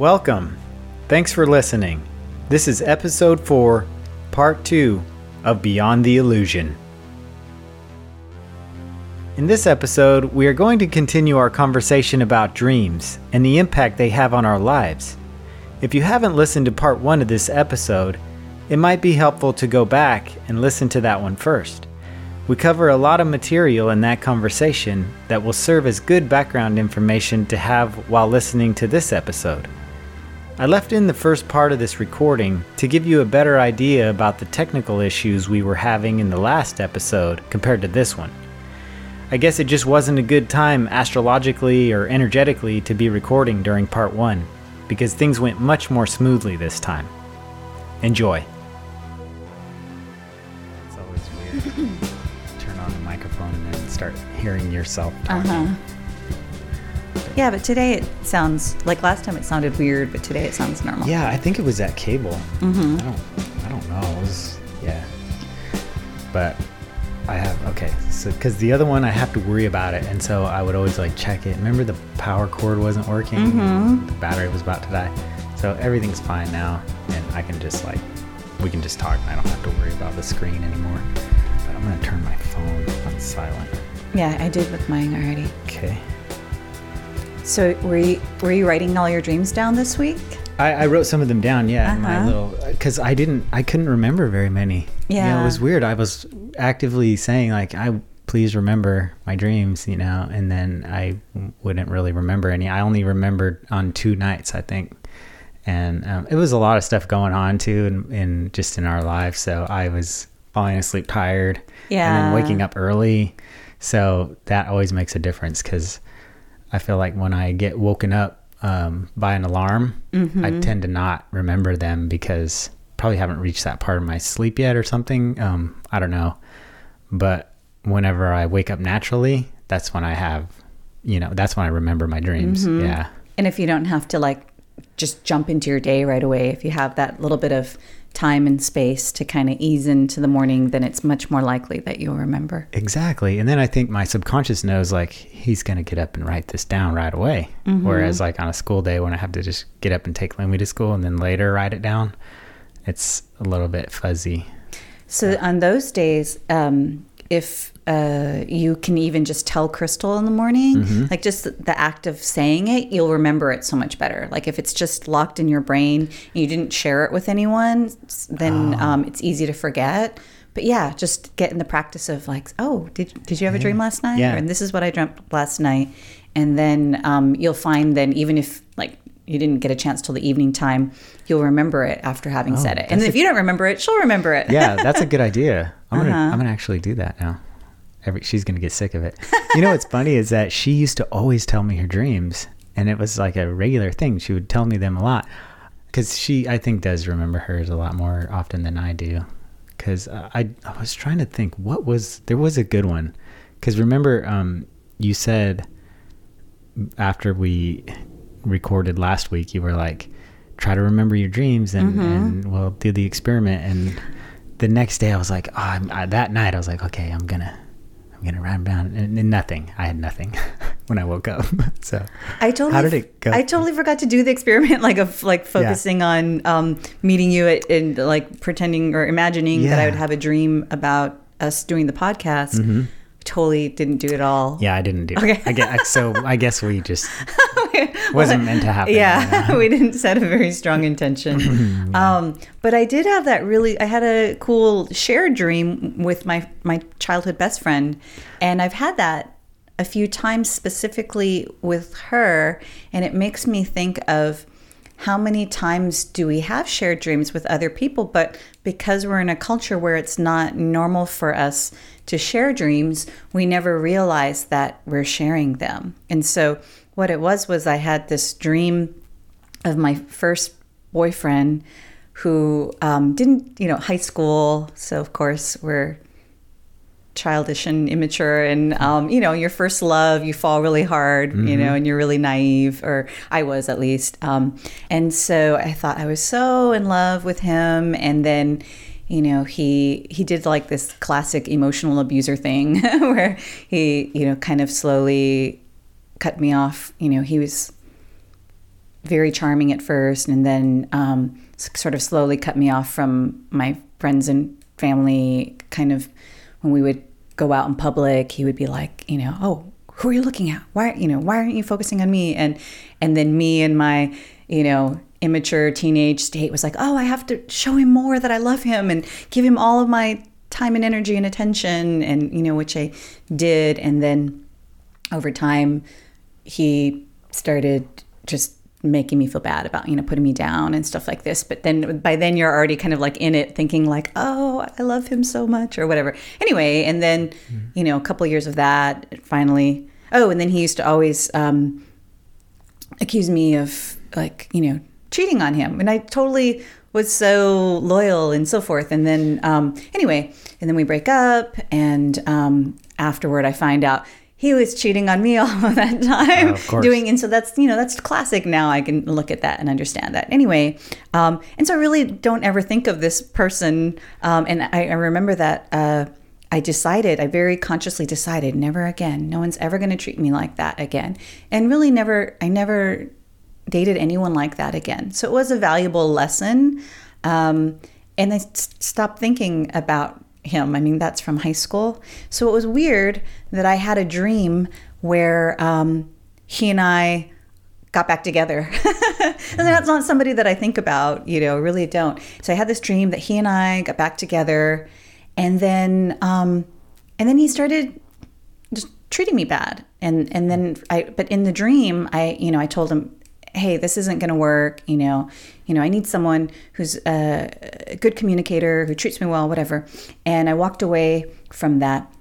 Welcome. Thanks for listening. This is episode 4, part 2 of Beyond the Illusion. In this episode, we are going to continue our conversation about dreams and the impact they have on our lives. If you haven't listened to part 1 of this episode, it might be helpful to go back and listen to that one first. We cover a lot of material in that conversation that will serve as good background information to have while listening to this episode. I left in the first part of this recording to give you a better idea about the technical issues we were having in the last episode compared to this one. I guess it just wasn't a good time astrologically or energetically to be recording during part 1, because things went much more smoothly this time. Enjoy. It's always weird. Turn on the microphone and then start hearing yourself talking. Yeah, but today it sounds like last time it sounded weird, but today it sounds normal. Yeah, I think it was that cable. I don't know. It was, yeah. But I have, okay. So, because the other one I have to worry about it, and so I would always like check it. Remember the power cord wasn't working? And the battery was about to die. So everything's fine now, and I can just like, we can just talk, and I don't have to worry about the screen anymore. But I'm gonna turn my phone on silent. Yeah, I did with mine already. Okay. So were you writing all your dreams down this week? I wrote some of them down, yeah, in my little, because I couldn't remember very many. Yeah, you know, it was weird. I was actively saying like, please remember my dreams, you know, and then I wouldn't really remember any. I only remembered on 2 nights, I think. And it was a lot of stuff going on too, and just in our lives. So I was falling asleep tired, and then waking up early. So that always makes a difference, because I feel like when I get woken up by an alarm, I tend to not remember them, because probably haven't reached that part of my sleep yet or something. I don't know. But whenever I wake up naturally, that's when I have, you know, that's when I remember my dreams. Yeah. And if you don't have to like just jump into your day right away, if you have that little bit of time and space to kind of ease into the morning, then it's much more likely that you'll remember. Exactly. And then I think my subconscious knows like, he's going to get up and write this down right away. Whereas like on a school day when I have to just get up and take Lumi to school and then later write it down, it's a little bit fuzzy. So on those days, if you can even just tell Crystal in the morning, like just the act of saying it, you'll remember it so much better. Like if it's just locked in your brain and you didn't share it with anyone, then it's easy to forget. But yeah, just get in the practice of like, oh, did you have a dream last night? Yeah. Or, and this is what I dreamt last night. And then you'll find then even if like you didn't get a chance till the evening time, you'll remember it after having said it. And if you don't remember it, she'll remember it. Yeah, that's a good idea. I'm gonna actually do that now. She's gonna get sick of it. You know what's funny is that she used to always tell me her dreams, and it was like a regular thing. She would tell me them a lot, because she, I think, does remember hers a lot more often than I do. Because I was trying to think there was a good one. Because remember, you said after we recorded last week, you were like, try to remember your dreams and we'll do the experiment. And the next day I was like, that night I was like, okay, I'm gonna write them down, and nothing. I had nothing when I woke up. So how did it go? I totally forgot to do the experiment, like focusing on meeting you and like pretending or imagining that I would have a dream about us doing the podcast. Totally didn't do it all. Yeah, I didn't do it. I guess we just wasn't meant to happen. Yeah, we didn't set a very strong intention. But I did have that I had a cool shared dream with my childhood best friend. And I've had that a few times specifically with her. And it makes me think of how many times do we have shared dreams with other people, but because we're in a culture where it's not normal for us to share dreams, we never realize that we're sharing them. And so what it was I had this dream of my first boyfriend who didn't, you know, high school. So of course we're childish and immature, and you know, your first love, you fall really hard, you know, and you're really naive, or I was at least, and so I thought I was so in love with him, and then, you know, he did like this classic emotional abuser thing where he, you know, kind of slowly cut me off. You know, he was very charming at first, and then sort of slowly cut me off from my friends and family. Kind of when we would go out in public, he would be like, you know, oh, who are you looking at? Why aren't you focusing on me? And then me and my, you know, immature teenage state was like, oh, I have to show him more that I love him and give him all of my time and energy and attention, and, you know, which I did. And then over time, he started just making me feel bad about, you know, putting me down and stuff like this. But then by then you're already kind of like in it thinking like, oh, I love him so much or whatever. Anyway, and then, you know, a couple years of that finally. Oh, and then he used to always accuse me of like, you know, cheating on him. And I totally was so loyal and so forth. And then anyway, and then we break up, and afterward I find out he was cheating on me all of that time, and so that's, you know, that's classic. Now I can look at that and understand that. Anyway, and so I really don't ever think of this person. And I remember that I very consciously decided, never again. No one's ever going to treat me like that again. And really I never dated anyone like that again. So it was a valuable lesson. And I stopped thinking about him. I mean, that's from high school. So it was weird that I had a dream where he and I got back together. And that's not somebody that I think about, you know, really don't. So I had this dream that he and I got back together, and then he started just treating me bad. But in the dream, I told him, hey, this isn't going to work, you know, I need someone who's a good communicator, who treats me well, whatever. And I walked away from that.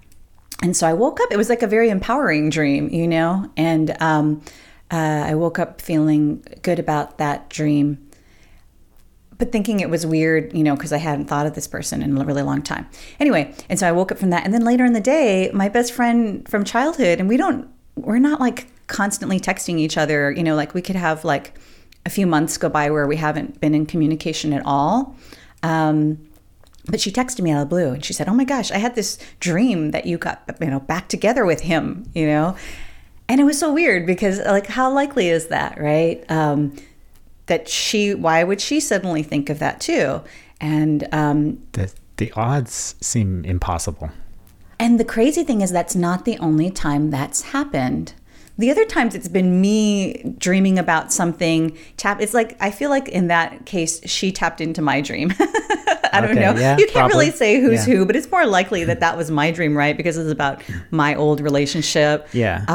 And so I woke up, it was like a very empowering dream, you know, and I woke up feeling good about that dream, but thinking it was weird, you know, because I hadn't thought of this person in a really long time. Anyway, and so I woke up from that. And then later in the day, my best friend from childhood, and we're not like constantly texting each other, you know, like we could have like a few months go by where we haven't been in communication at all. But she texted me out of the blue and she said, oh my gosh, I had this dream that you got, you know, back together with him, you know? And it was so weird because like, how likely is that, right? Why would she suddenly think of that too? And the odds seem impossible. And the crazy thing is that's not the only time that's happened. The other times it's been me dreaming about something. It's like, I feel like in that case, she tapped into my dream. I don't know. Yeah, you can't really say who's who, but it's more likely that was my dream, right? Because it's about my old relationship. Yeah.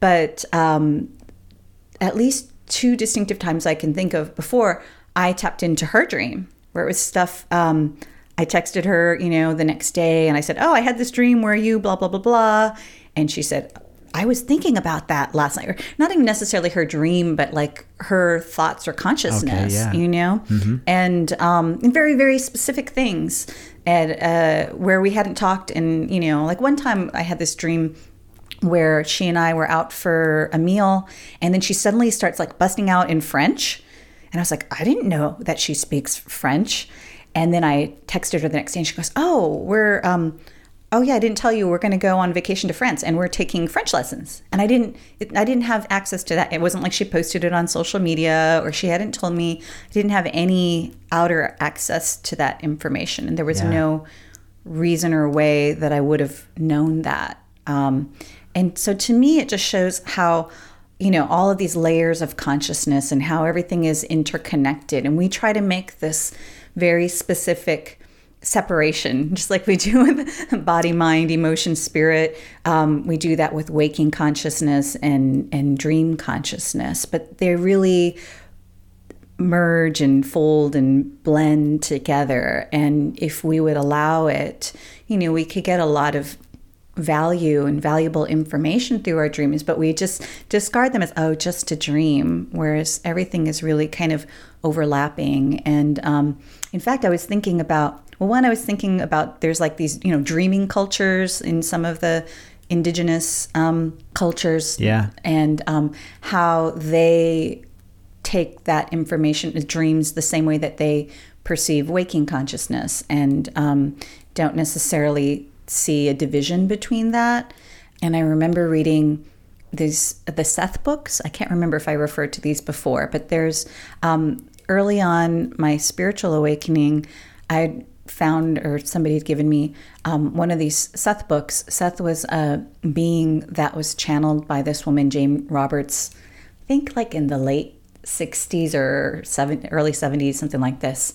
But at least two distinctive times I can think of before I tapped into her dream, where it was stuff. I texted her, you know, the next day and I said, oh, I had this dream where you blah, blah, blah, blah. And she said, I was thinking about that last night. Or not even necessarily her dream, but like her thoughts or consciousness, you know, and very, very specific things and where we hadn't talked. And, you know, like one time I had this dream where she and I were out for a meal, and then she suddenly starts like busting out in French. And I was like, I didn't know that she speaks French. And then I texted her the next day and she goes, oh, I didn't tell you we're going to go on vacation to France and we're taking French lessons. And I didn't have access to that. It wasn't like she posted it on social media or she hadn't told me. I didn't have any outer access to that information. And there was no reason or way that I would have known that. And so to me, it just shows how, you know, all of these layers of consciousness and how everything is interconnected. And we try to make this very specific separation, just like we do with body, mind, emotion, spirit. We do that with waking consciousness and dream consciousness, but they really merge and fold and blend together. And if we would allow it, you know, we could get a lot of value and valuable information through our dreams, but we just discard them as, oh, just a dream, whereas everything is really kind of overlapping. And in fact, I was thinking about, there's like these, you know, dreaming cultures in some of the indigenous cultures, and how they take that information as dreams the same way that they perceive waking consciousness, and don't necessarily see a division between that. And I remember reading there's the Seth books. I can't remember if I referred to these before, but there's early on my spiritual awakening, I found, or somebody had given me, one of these Seth books. Seth was a being that was channeled by this woman, Jane Roberts, I think like in the late 60s or early 70s, something like this.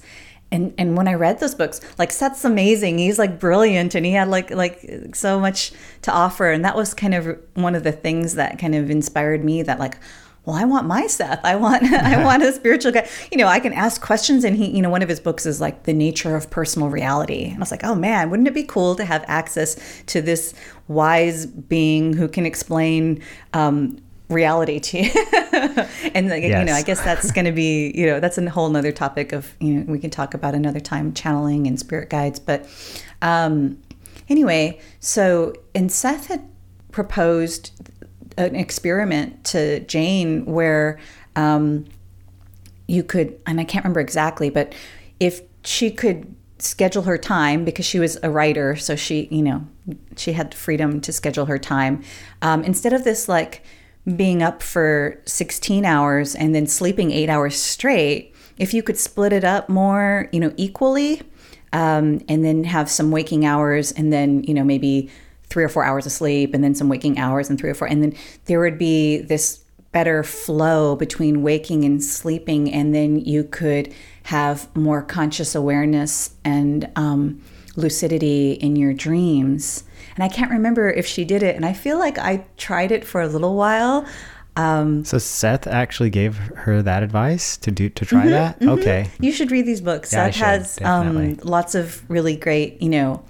And when I read those books, like, Seth's amazing. He's like brilliant, and he had like so much to offer. And that was kind of one of the things that kind of inspired me, that like, well, I want my Seth. I want a spiritual guy. You know, I can ask questions. And he, you know, one of his books is like The Nature of Personal Reality. And I was like, oh man, wouldn't it be cool to have access to this wise being who can explain reality to you? And like, yes. You know, I guess that's going to be, you know, that's a whole nother topic of, you know, we can talk about another time, channeling and spirit guides. But anyway, so, and Seth had proposed an experiment to Jane where you could, and I can't remember exactly, but if she could schedule her time, because she was a writer, so she, you know, she had freedom to schedule her time. Instead of this, like, being up for 16 hours and then sleeping 8 hours straight, if you could split it up more, you know, equally, and then have some waking hours and then, you know, maybe 3 or 4 hours of sleep and then some waking hours and 3 or 4, and then there would be this better flow between waking and sleeping, and then you could have more conscious awareness and lucidity in your dreams. And I can't remember if she did it, and I feel like I tried it for a little while. So Seth actually gave her that advice to try mm-hmm, that? Mm-hmm. Okay. You should read these books. Yeah, Seth has lots of really great, you know,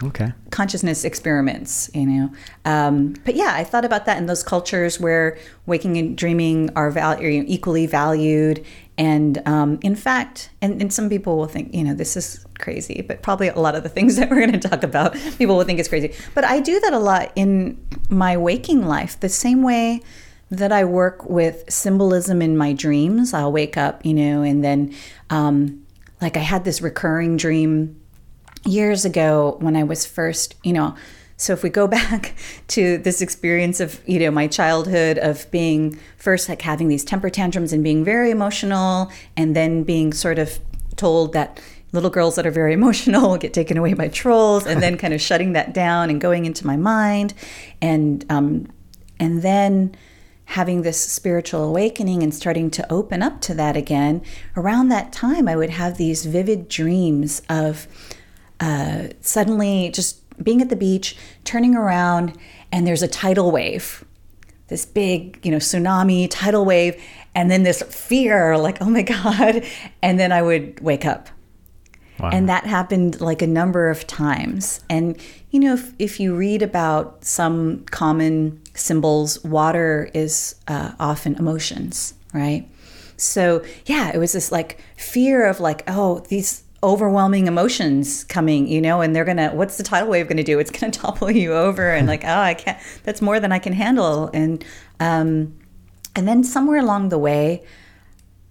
consciousness experiments, you know. But yeah, I thought about that in those cultures where waking and dreaming are equally valued. And in fact, and some people will think, you know, this is crazy, but probably a lot of the things that we're going to talk about, people will think it's crazy. But I do that a lot in my waking life, the same way that I work with symbolism in my dreams. I'll wake up, you know, and then like, I had this recurring dream years ago when I was first, you know, so if we go back to this experience of, you know, my childhood of being first like having these temper tantrums and being very emotional, and then being sort of told that little girls that are very emotional get taken away by trolls, and then kind of shutting that down and going into my mind, and then having this spiritual awakening and starting to open up to that again. Around that time, I would have these vivid dreams of suddenly just being at the beach, turning around, and there's a tidal wave, this big, you know, tsunami tidal wave, and then this fear, like, oh my God. And then I would wake up. Wow. And that happened like a number of times. And, you know, if you read about some common symbols, water is often emotions, right? So yeah, it was this like fear of like, oh, these overwhelming emotions coming, you know, and they're gonna, what's the tidal wave gonna do? It's gonna topple you over, and like, oh, I can't, that's more than I can handle. And then somewhere along the way,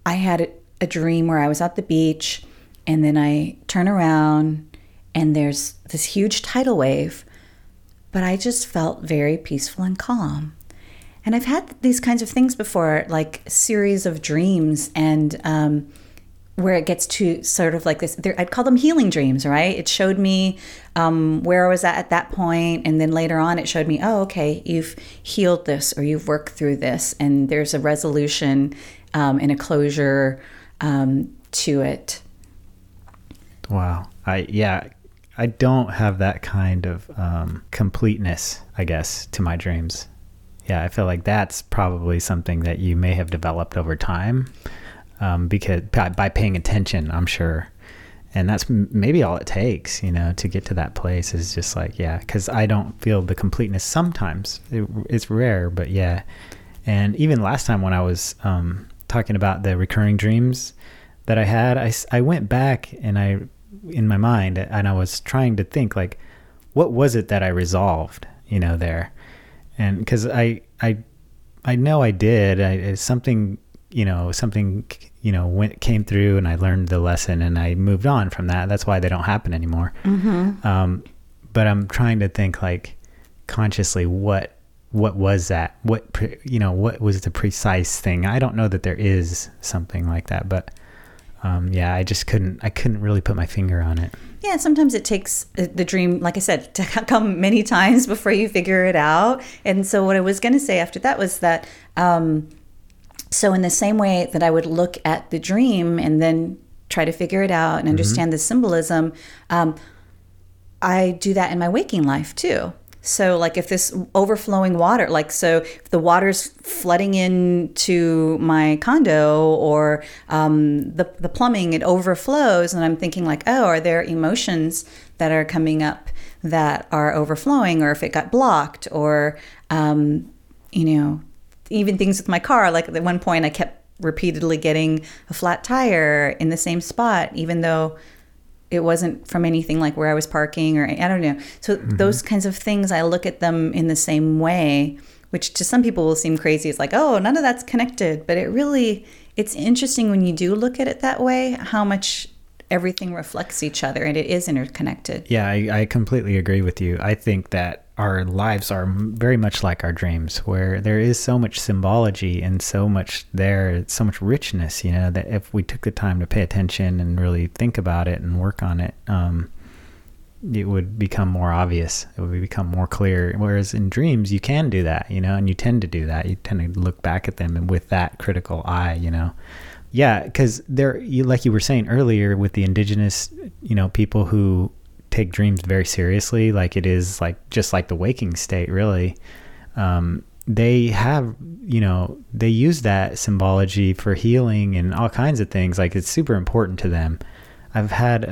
I had a dream where I was at the beach, and then I turn around and there's this huge tidal wave, but I just felt very peaceful and calm. And I've had these kinds of things before, like series of dreams, and where it gets to sort of like this, I'd call them healing dreams, right? It showed me where I was at that point, and then later on it showed me, oh, okay, you've healed this, or you've worked through this, and there's a resolution and a closure to it. Wow. I don't have that kind of completeness, I guess, to my dreams. Yeah, I feel like that's probably something that you may have developed over time, because by paying attention, I'm sure. And that's maybe all it takes, you know, to get to that place, is just like, yeah, because I don't feel the completeness sometimes. It's rare, but yeah. And even last time when I was talking about the recurring dreams that I had, I went back and I, in my mind, and I was trying to think, like, what was it that I resolved, you know, there? And because I know I did, something came through, and I learned the lesson, and I moved on from that. That's why they don't happen anymore. Mm-hmm. But I'm trying to think, like, consciously, what what was that? What was the precise thing? I don't know that there is something like that, but I just couldn't really put my finger on it. Yeah, sometimes it takes the dream, like I said, to come many times before you figure it out. And so what I was going to say after that was that, so in the same way that I would look at the dream and then try to figure it out and understand the symbolism, I do that in my waking life too. So like if this overflowing water, if the water's flooding into my condo or the plumbing, it overflows, and I'm thinking like, oh, are there emotions that are coming up that are overflowing, or if it got blocked, or, even things with my car. Like at one point I kept repeatedly getting a flat tire in the same spot, even though it wasn't from anything like where I was parking or I don't know. So those kinds of things, I look at them in the same way, which to some people will seem crazy. It's like, oh, none of that's connected. But it's interesting when you do look at it that way, how much everything reflects each other and it is interconnected. Yeah, I completely agree with you. I think that our lives are very much like our dreams, where there is so much symbology and so much there, so much richness, that if we took the time to pay attention and really think about it and work on it, it would become more obvious. It would become more clear. Whereas in dreams, you can do that, and you tend to do that. You tend to look back at them and with that critical eye, Yeah, because like you were saying earlier with the indigenous, people who take dreams very seriously, like it is like just like the waking state really, they have they use that symbology for healing and all kinds of things. Like it's super important to them. I've had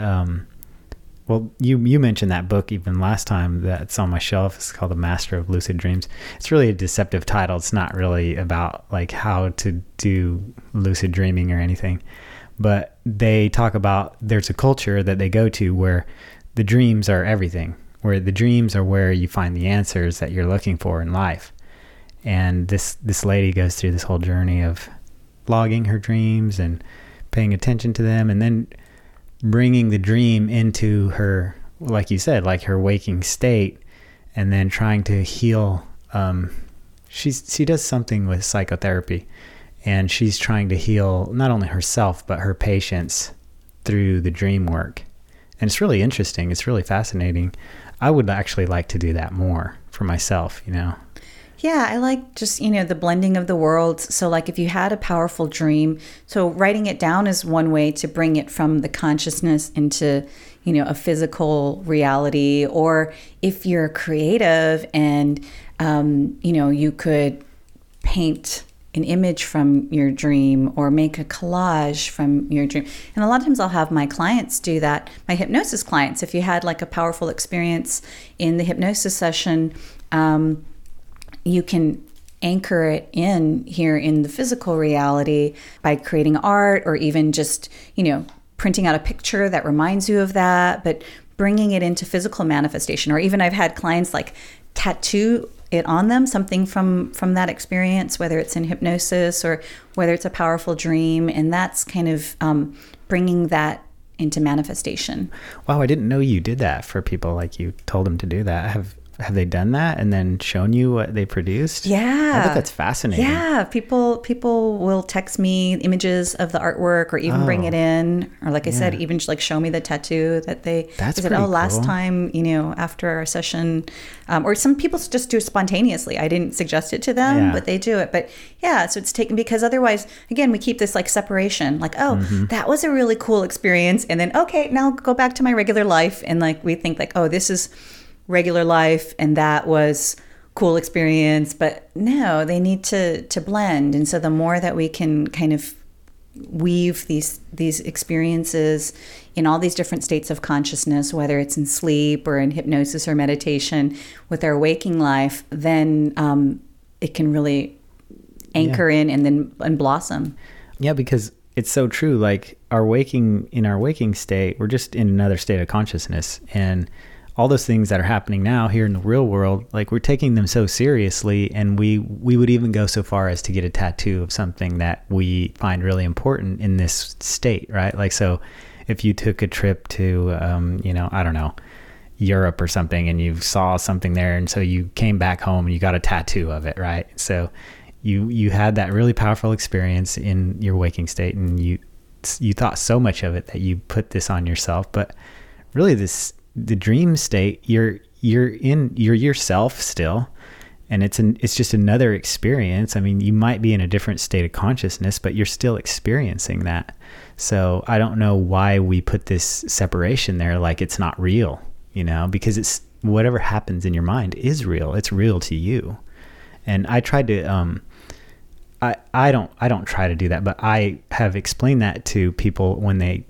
you mentioned that book even last time that's on my shelf. It's called The Master of Lucid Dreams. It's really a deceptive title. It's not really about like how to do lucid dreaming or anything, but they talk about there's a culture that they go to where the dreams are everything, where the dreams are where you find the answers that you're looking for in life. And this lady goes through this whole journey of logging her dreams and paying attention to them, and then bringing the dream into her, like you said, like her waking state, and then trying to heal. She does something with psychotherapy, and she's trying to heal not only herself, but her patients through the dream work. And it's really interesting. It's really fascinating. I would actually like to do that more for myself, Yeah, I like just, the blending of the worlds. So like if you had a powerful dream, so writing it down is one way to bring it from the consciousness into, a physical reality. Or if you're creative and, you could paint an image from your dream or make a collage from your dream. And a lot of times I'll have my clients do that, my hypnosis clients. If you had like a powerful experience in the hypnosis session, you can anchor it in here in the physical reality by creating art, or even just, printing out a picture that reminds you of that, but bringing it into physical manifestation. Or even I've had clients like tattoo it on them, something from that experience, whether it's in hypnosis or whether it's a powerful dream, and that's kind of bringing that into manifestation. Wow, I didn't know you did that for people. Like you told them to do that. Have they done that and then shown you what they produced? Yeah, I think that's fascinating. Yeah, people will text me images of the artwork, or even bring it in, or like I said, even like show me the tattoo that they. That's pretty cool. Last time, after our session, or some people just do it spontaneously. I didn't suggest it to them, but they do it. But yeah, so it's taken, because otherwise, again, we keep this like separation. Like, that was a really cool experience, and then okay, now go back to my regular life, and like we think like, oh, this is regular life and that was cool experience. But no, they need to blend. And so the more that we can kind of weave these experiences in all these different states of consciousness, whether it's in sleep or in hypnosis or meditation with our waking life, then it can really anchor in and blossom. Yeah, because it's so true. Like in our waking state, we're just in another state of consciousness, and all those things that are happening now here in the real world, like we're taking them so seriously, and we would even go so far as to get a tattoo of something that we find really important in this state, right? Like, so if you took a trip to, I don't know, Europe or something and you saw something there. And so you came back home and you got a tattoo of it, right? So you had that really powerful experience in your waking state, and you thought so much of it that you put this on yourself. But really the dream state, you're yourself still. And it's just another experience. I mean, you might be in a different state of consciousness, but you're still experiencing that. So I don't know why we put this separation there, like it's not real, because it's whatever happens in your mind is real. It's real to you. And I tried to, I don't try to do that, but I have explained that to people when I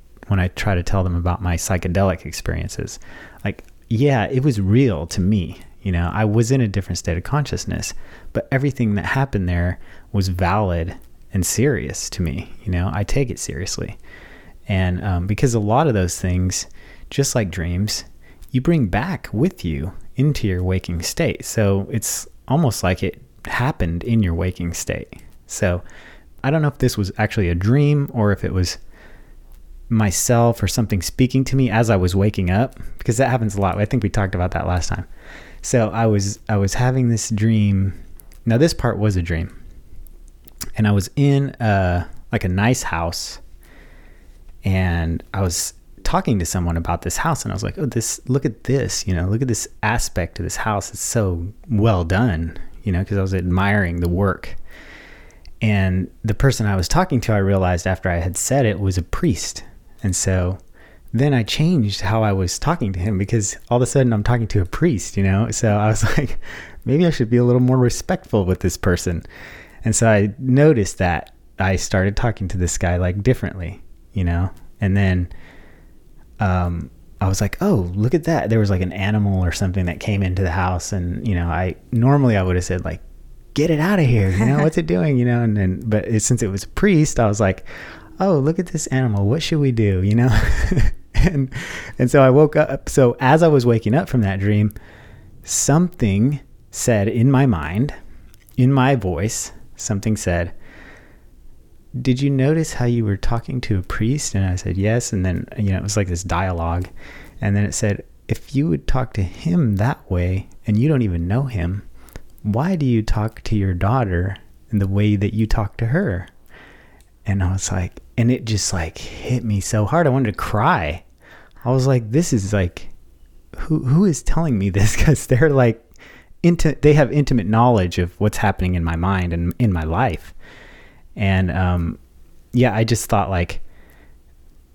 try to tell them about my psychedelic experiences. Like, yeah, it was real to me. I was in a different state of consciousness, but everything that happened there was valid and serious to me. I take it seriously. And because a lot of those things, just like dreams, you bring back with you into your waking state. So it's almost like it happened in your waking state. So I don't know if this was actually a dream or if it was myself or something speaking to me as I was waking up, because that happens a lot. I think we talked about that last time. So I was having this dream. Now this part was a dream, and I was in a nice house, and I was talking to someone about this house, and I was like, look at this, look at this aspect of this house. It's so well done, because I was admiring the work. And the person I was talking to, I realized after I had said it, was a priest. And so then I changed how I was talking to him, because all of a sudden I'm talking to a priest, So I was like, maybe I should be a little more respectful with this person. And so I noticed that I started talking to this guy differently, And then I was like, oh, look at that. There was an animal or something that came into the house. And, I would have said get it out of here. What's it doing? And then, but since it was a priest, I was like, oh, look at this animal. What should we do? And so I woke up. So as I was waking up from that dream, something said in my mind, in my voice, something said, did you notice how you were talking to a priest? And I said, yes. And then, it was this dialogue. And then it said, if you would talk to him that way, and you don't even know him, why do you talk to your daughter in the way that you talk to her? And I was like, and it just hit me so hard. I wanted to cry. I was like, this is who is telling me this? Because they're they have intimate knowledge of what's happening in my mind and in my life. And, I just thought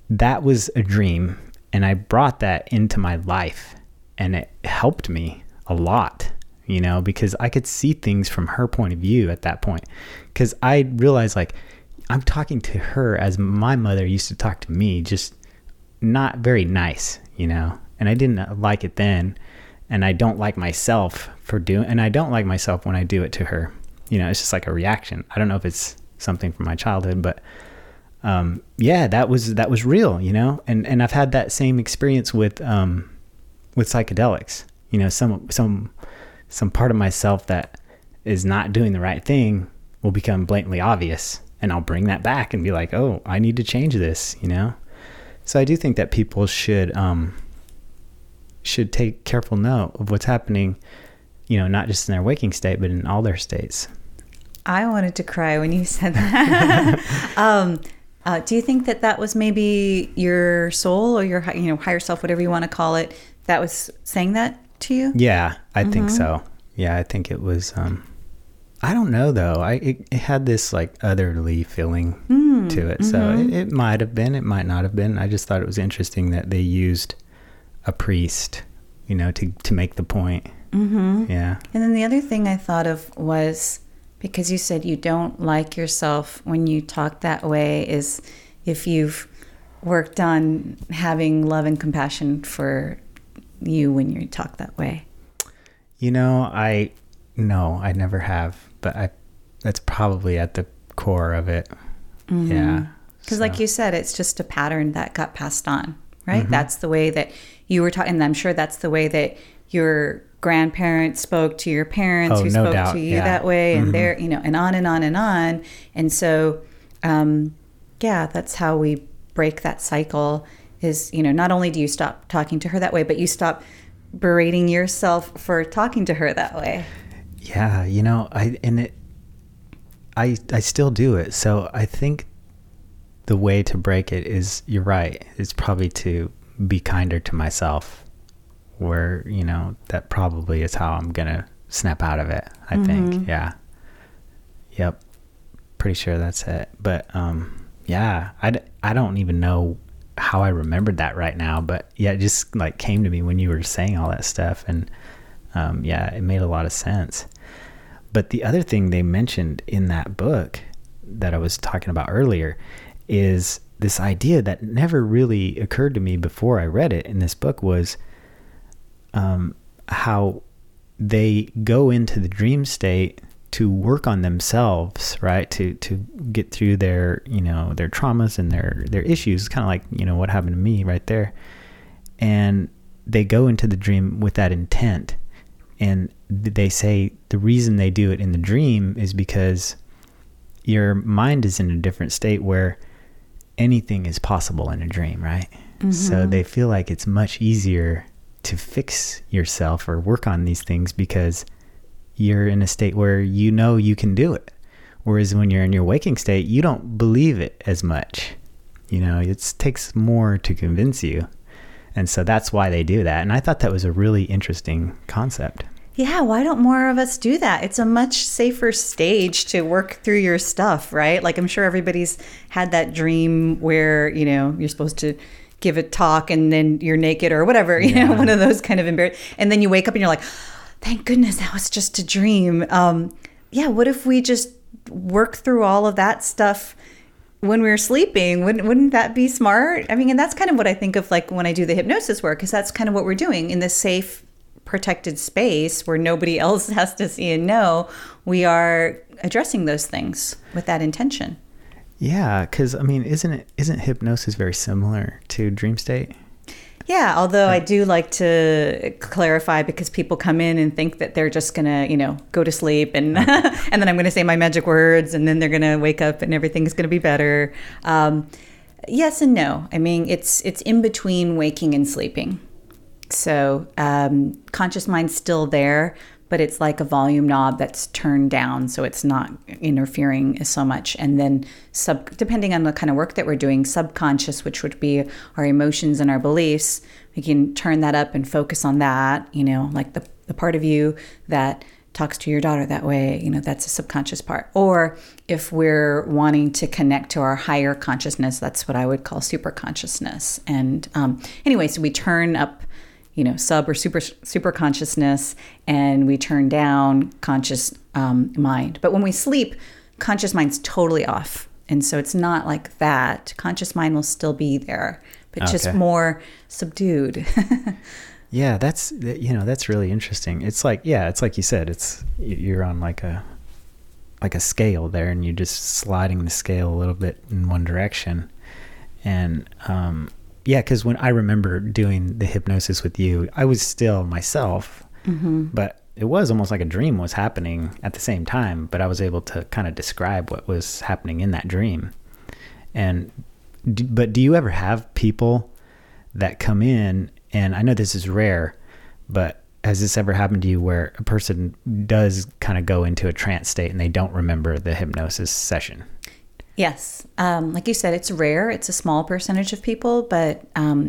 that was a dream, and I brought that into my life, and it helped me a lot, because I could see things from her point of view at that point. Cause I realized I'm talking to her as my mother used to talk to me, just not very nice, and I didn't like it then. And I don't like myself and I don't like myself when I do it to her, it's just a reaction. I don't know if it's something from my childhood, but, that was real, and I've had that same experience with psychedelics, some part of myself that is not doing the right thing will become blatantly obvious, and I'll bring that back and be like, oh, I need to change this, So I do think that people should take careful note of what's happening, not just in their waking state, but in all their states. I wanted to cry when you said that. Do you think that was maybe your soul or your higher self, whatever you want to call it, that was saying that to you? Yeah, I think so. Yeah, I think it was. I don't know though. It had this otherly feeling to it. So it might have been. It might not have been. I just thought it was interesting that they used a priest, to make the point. Mm-hmm. Yeah. And then the other thing I thought of was, because you said you don't like yourself when you talk that way, is if you've worked on having love and compassion for you when you talk that way. I never have, but that's probably at the core of it. Mm-hmm. Yeah. Because you said, it's just a pattern that got passed on, right? Mm-hmm. That's the way that you were talking. And I'm sure that's the way that your grandparents spoke to your parents, who spoke to you that way, and they're and on and on and on. And so, that's how we break that cycle is, not only do you stop talking to her that way, but you stop berating yourself for talking to her that way. Yeah, you know, I still do it. So I think the way to break it is, you're right, it's probably to be kinder to myself, where, you know, that probably is how I'm going to snap out of it, I think. Yeah. Yep. Pretty sure that's it. But, yeah, I don't even know how I remembered that right now, but yeah, it just like came to me when you were saying all that stuff. And, yeah, it made a lot of sense. But the other thing they mentioned in that book that I was talking about earlier is this idea that never really occurred to me before I read it in this book was, how they go into the dream state to work on themselves, right? To get through their, you know, their traumas and their issues, kind of like, you know, what happened to me right there. And they go into the dream with that intent. And they say the reason they do it in the dream is because your mind is in a different state where anything is possible in a dream, right? Mm-hmm. So they feel like it's much easier to fix yourself or work on these things because you're in a state where you know you can do it. Whereas when you're in your waking state, you don't believe it as much. You know, it takes more to convince you. And so that's why they do that. And I thought that was a really interesting concept. Yeah, why don't more of us do that? It's a much safer stage to work through your stuff, right? Like, I'm sure everybody's had that dream where, you know, you're supposed to give a talk and then you're naked or whatever, you know, one of those kind of embarrassing. And then you wake up and you're like, thank goodness that was just a dream. Yeah, what if we just work through all of that stuff when we were sleeping? Wouldn't that be smart? I mean, and that's kind of what I think of like when I do the hypnosis work, because that's kind of what we're doing in this safe, protected space where nobody else has to see and know. We are addressing those things with that intention. Yeah, because I mean, isn't hypnosis very similar to dream state? Yeah, although I do like to clarify, because people come in and think that they're just gonna, you know, go to sleep and and then I'm gonna say my magic words and then they're gonna wake up and everything's gonna be better. Yes and no. I mean, it's in between waking and sleeping. So conscious mind's still there, but it's like a volume knob that's turned down, so it's not interfering so much. And then depending on the kind of work that we're doing, subconscious, which would be our emotions and our beliefs, we can turn that up and focus on that, you know, like the part of you that talks to your daughter that way, you know, that's a subconscious part. Or if we're wanting to connect to our higher consciousness, that's what I would call super consciousness. And anyway, so we turn up, you know, sub or super consciousness, and we turn down conscious mind. But when we sleep, conscious mind's totally off. And so it's not like that. Conscious mind will still be there, but just more subdued. Yeah, that's, you know, that's really interesting. It's like, yeah, it's like you said, it's, you're on like a scale there, and you're just sliding the scale a little bit in one direction. And, yeah, because when I remember doing the hypnosis with you, I was still myself, but it was almost like a dream was happening at the same time, but I was able to kind of describe what was happening in that dream. And, but do you ever have people that come in, and I know this is rare, but has this ever happened to you where a person does kind of go into a trance state and they don't remember the hypnosis session? Yes. Like you said, it's rare. It's a small percentage of people, but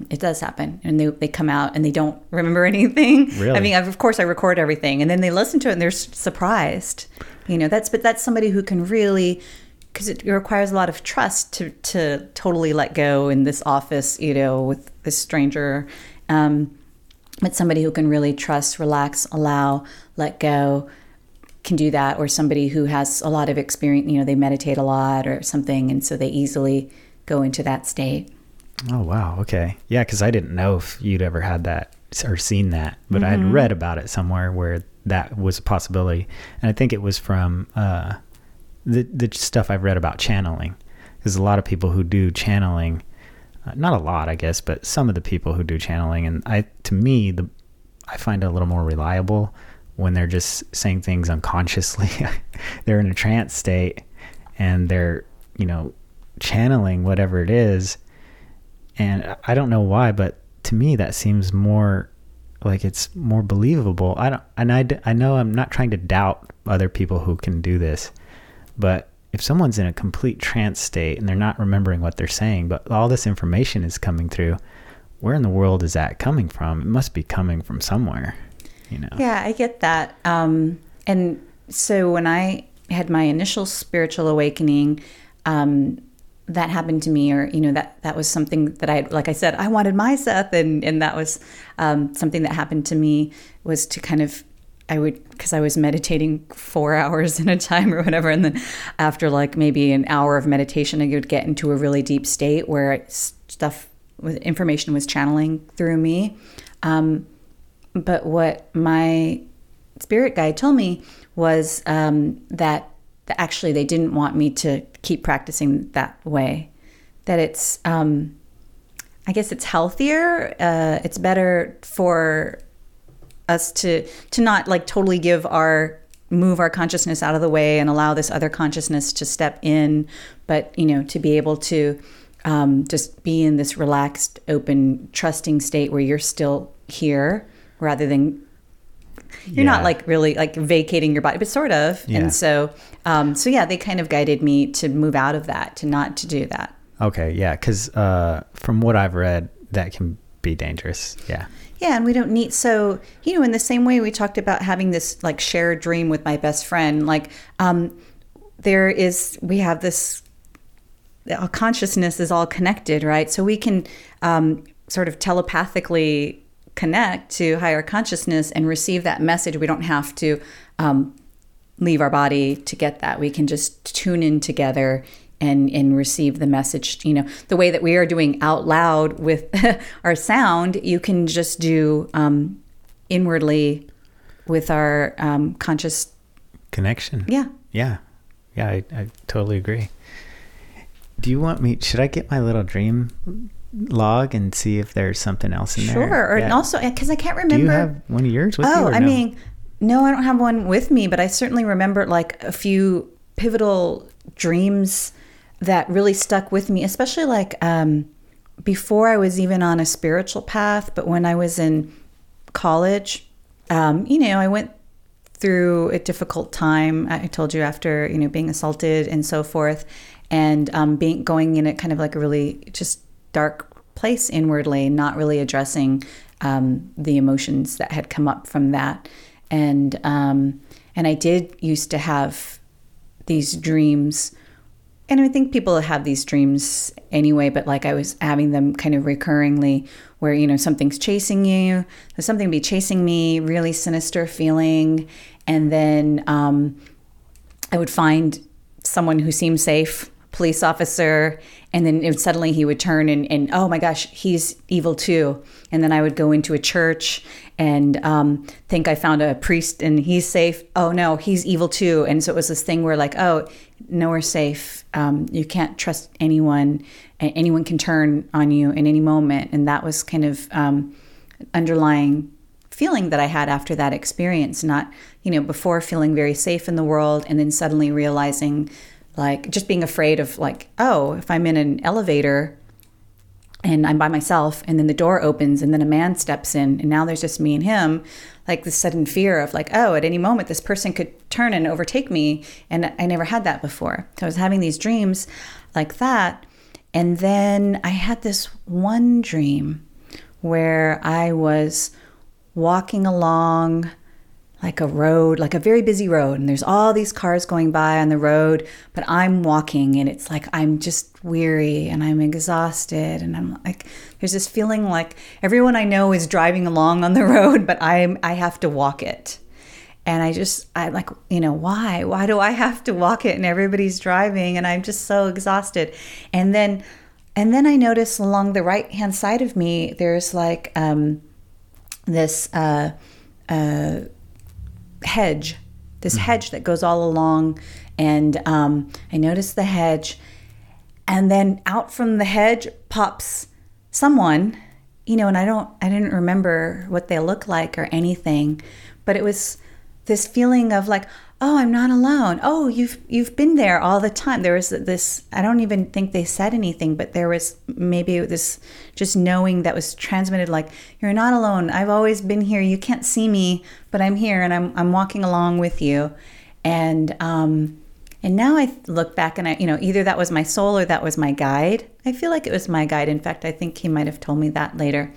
it does happen. And they come out and they don't remember anything. Really? I mean, of course, I record everything. And then they listen to it and they're surprised. You know, that's somebody who can really, because it requires a lot of trust to totally let go in this office, you know, with this stranger. But somebody who can really trust, relax, allow, let go, can do that. Or somebody who has a lot of experience, you know, they meditate a lot or something, and so they easily go into that state. Oh, wow. Okay. Yeah, because I didn't know if you'd ever had that or seen that, but I had read about it somewhere where that was a possibility. And I think it was from the stuff I've read about channeling. There's a lot of people who do channeling, not a lot, I guess, but some of the people who do channeling, and I find it a little more reliable when they're just saying things unconsciously. They're in a trance state and they're, you know, channeling whatever it is. And I don't know why, but to me that seems more like it's more believable. I know I'm not trying to doubt other people who can do this, but if someone's in a complete trance state and they're not remembering what they're saying, but all this information is coming through, where in the world is that coming from? It must be coming from somewhere, you know? Yeah, I get that. And so when I had my initial spiritual awakening, that happened to me, or, you know, that was something that I, like I said, I wanted my Seth. And that was something that happened to me, was to kind of, because I was meditating 4 hours in a time or whatever. And then after like maybe an hour of meditation, I would get into a really deep state where information was channeling through me. But what my spirit guide told me was that actually they didn't want me to keep practicing that way, that it's, I guess it's healthier. It's better for us to not like totally move our consciousness out of the way and allow this other consciousness to step in, but, you know, to be able to just be in this relaxed, open, trusting state where you're still here, rather than you're not like really like vacating your body, but sort of. Yeah. And so, they kind of guided me to move out of that, to do that. Okay. Yeah. 'Cause, from what I've read, that can be dangerous. Yeah. Yeah. And we don't need, so, you know, in the same way we talked about having this like shared dream with my best friend, like, we have this, our consciousness is all connected, right? So we can, sort of telepathically connect to higher consciousness and receive that message. We don't have to leave our body to get that. We can just tune in together and receive the message. You know, the way that we are doing out loud with our sound, you can just do inwardly with our conscious connection. Yeah, I totally agree. Do you want me? Should I get my little dream log and see if there's something else in there? Sure. Or also, because I can't remember. Do you have one of yours with you? Oh, I mean, no, I don't have one with me, but I certainly remember like a few pivotal dreams that really stuck with me, especially like before I was even on a spiritual path. But when I was in college, you know, I went through a difficult time. I told you, after, you know, being assaulted and so forth, and going in a kind of like a really just dark place inwardly, not really addressing the emotions that had come up from that. And I did used to have these dreams, and I think people have these dreams anyway, but like I was having them kind of recurringly, where, you know, something's chasing you, there's something to be chasing me, really sinister feeling. And then I would find someone who seemed safe, police officer, and then suddenly he would turn and oh my gosh, he's evil too. And then I would go into a church and think I found a priest and he's safe. Oh no, he's evil too. And so it was this thing where like, oh no, we're safe. You can't trust anyone, and anyone can turn on you in any moment. And that was kind of underlying feeling that I had after that experience, not, you know, before feeling very safe in the world and then suddenly realizing, like, just being afraid of like, oh, if I'm in an elevator and I'm by myself and then the door opens and then a man steps in and now there's just me and him, like this sudden fear of like, oh, at any moment this person could turn and overtake me. And I never had that before. So I was having these dreams like that. And then I had this one dream where I was walking along like a road, like a very busy road, and there's all these cars going by on the road, but I'm walking and it's like I'm just weary and I'm exhausted, and I'm like, there's this feeling like everyone I know is driving along on the road, but I have to walk it. And I'm like, you know, why do I have to walk it and everybody's driving and I'm just so exhausted? And then I notice along the right hand side of me there's like this hedge, this hedge that goes all along, and I noticed the hedge, and then out from the hedge pops someone, you know, and I didn't remember what they look like or anything, but it was this feeling of like, oh, I'm not alone. Oh, you've been there all the time. There was this, I don't even think they said anything, but there was maybe this just knowing that was transmitted, like, you're not alone. I've always been here. You can't see me, but I'm here and I'm walking along with you. And now I look back and I, you know, either that was my soul or that was my guide. I feel like it was my guide. In fact, I think he might have told me that later.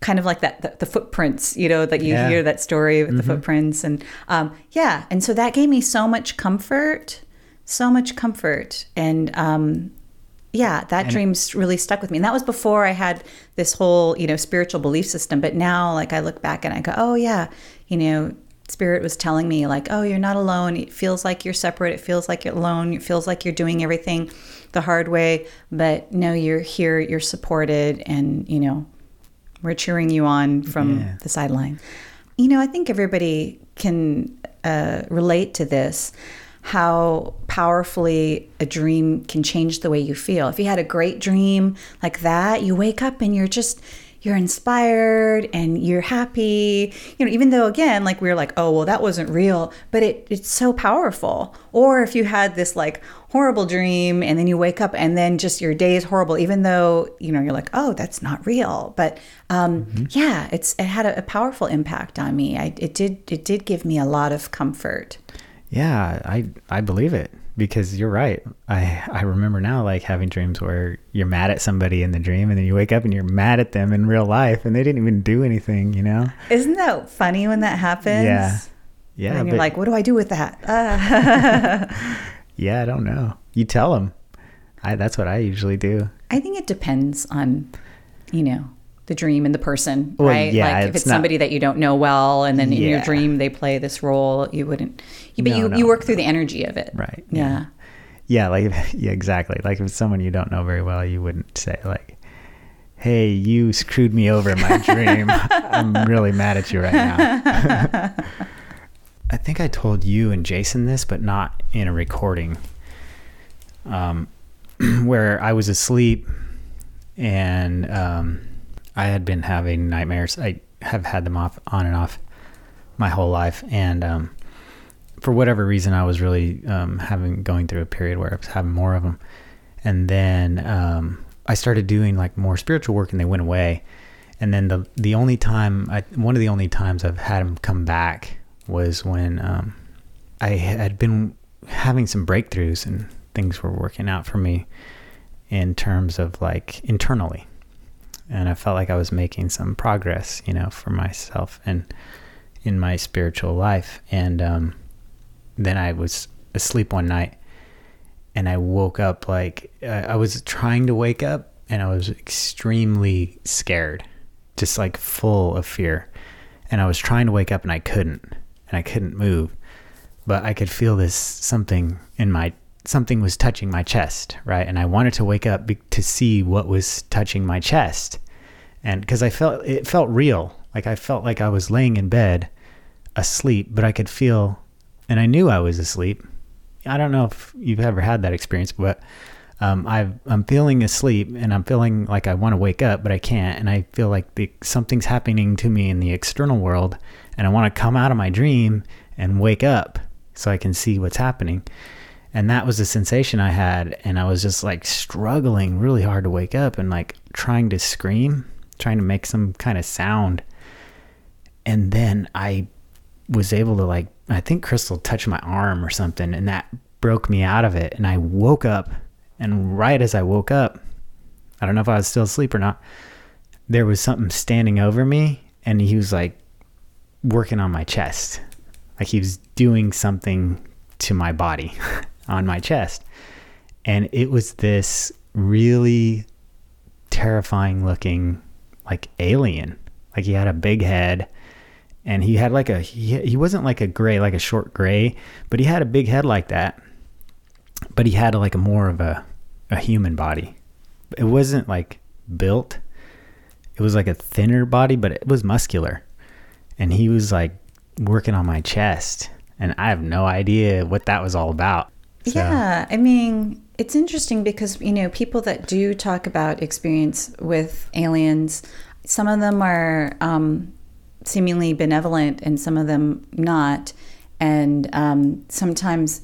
Kind of like that, the footprints, you know, that you hear that story with the footprints. And and so that gave me so much comfort. And that dream's really stuck with me. And that was before I had this whole, you know, spiritual belief system. But now, like, I look back and I go, oh, yeah, you know, Spirit was telling me, like, oh, you're not alone. It feels like you're separate. It feels like you're alone. It feels like you're doing everything the hard way. But no, you're here. You're supported. And, you know, we're cheering you on from the sideline. You know, I think everybody can relate to this, how powerfully a dream can change the way you feel. If you had a great dream like that, you wake up and you're inspired and you're happy, you know, even though, again, like, we were like, oh, well, that wasn't real, but it's so powerful. Or if you had this, like, horrible dream and then you wake up and then just your day is horrible, even though, you know, you're like, oh, that's not real. But it had a powerful impact on me. It did give me a lot of comfort. Yeah, I believe it, because you're right. I remember now, like, having dreams where you're mad at somebody in the dream and then you wake up and you're mad at them in real life and they didn't even do anything, you know? Isn't that funny when that happens? Yeah. Yeah. And you're like, what do I do with that? Yeah, I don't know. You tell them. That's what I usually do. I think it depends on, you know, the dream and the person, well, right? Yeah, like, if it's somebody that you don't know well, and then in your dream they play this role, you work through the energy of it. Right. Yeah. Yeah. Exactly. Like, if it's someone you don't know very well, you wouldn't say, like, hey, you screwed me over in my dream. I'm really mad at you right now. I think I told you and Jason this, but not in a recording, where I was asleep and, I had been having nightmares. I have had them on and off my whole life. And, for whatever reason, I was really, going through a period where I was having more of them. And then, I started doing, like, more spiritual work and they went away. And then one of the only times I've had them come back was when, I had been having some breakthroughs and things were working out for me in terms of, like, internally. And I felt like I was making some progress, you know, for myself and in my spiritual life. And then I was asleep one night and I woke up, like, I was trying to wake up and I was extremely scared, just, like, full of fear. And I was trying to wake up and I couldn't move, but I could feel this something was touching my chest, right? And I wanted to wake up to see what was touching my chest. And because it felt real. Like, I felt like I was laying in bed asleep, but I could feel, and I knew I was asleep. I don't know if you've ever had that experience, but I'm feeling asleep and I'm feeling like I want to wake up, but I can't. And I feel like something's happening to me in the external world and I want to come out of my dream and wake up so I can see what's happening. And that was the sensation I had. And I was just, like, struggling really hard to wake up and, like, trying to scream, trying to make some kind of sound. And then I was able to, like, I think Crystal touched my arm or something, and that broke me out of it. And I woke up, and right as I woke up, I don't know if I was still asleep or not, there was something standing over me and he was, like, working on my chest. Like, he was doing something to my body. On my chest. And it was this really terrifying looking, like, alien. Like, he had a big head and he had like he wasn't like a gray, like a short gray, but he had a big head like that, but he had like a more of a human body. It wasn't like built. It was like a thinner body, but it was muscular. And he was like working on my chest and I have no idea what that was all about. So. Yeah, I mean, it's interesting because, you know, people that do talk about experience with aliens, some of them are seemingly benevolent and some of them not. And sometimes,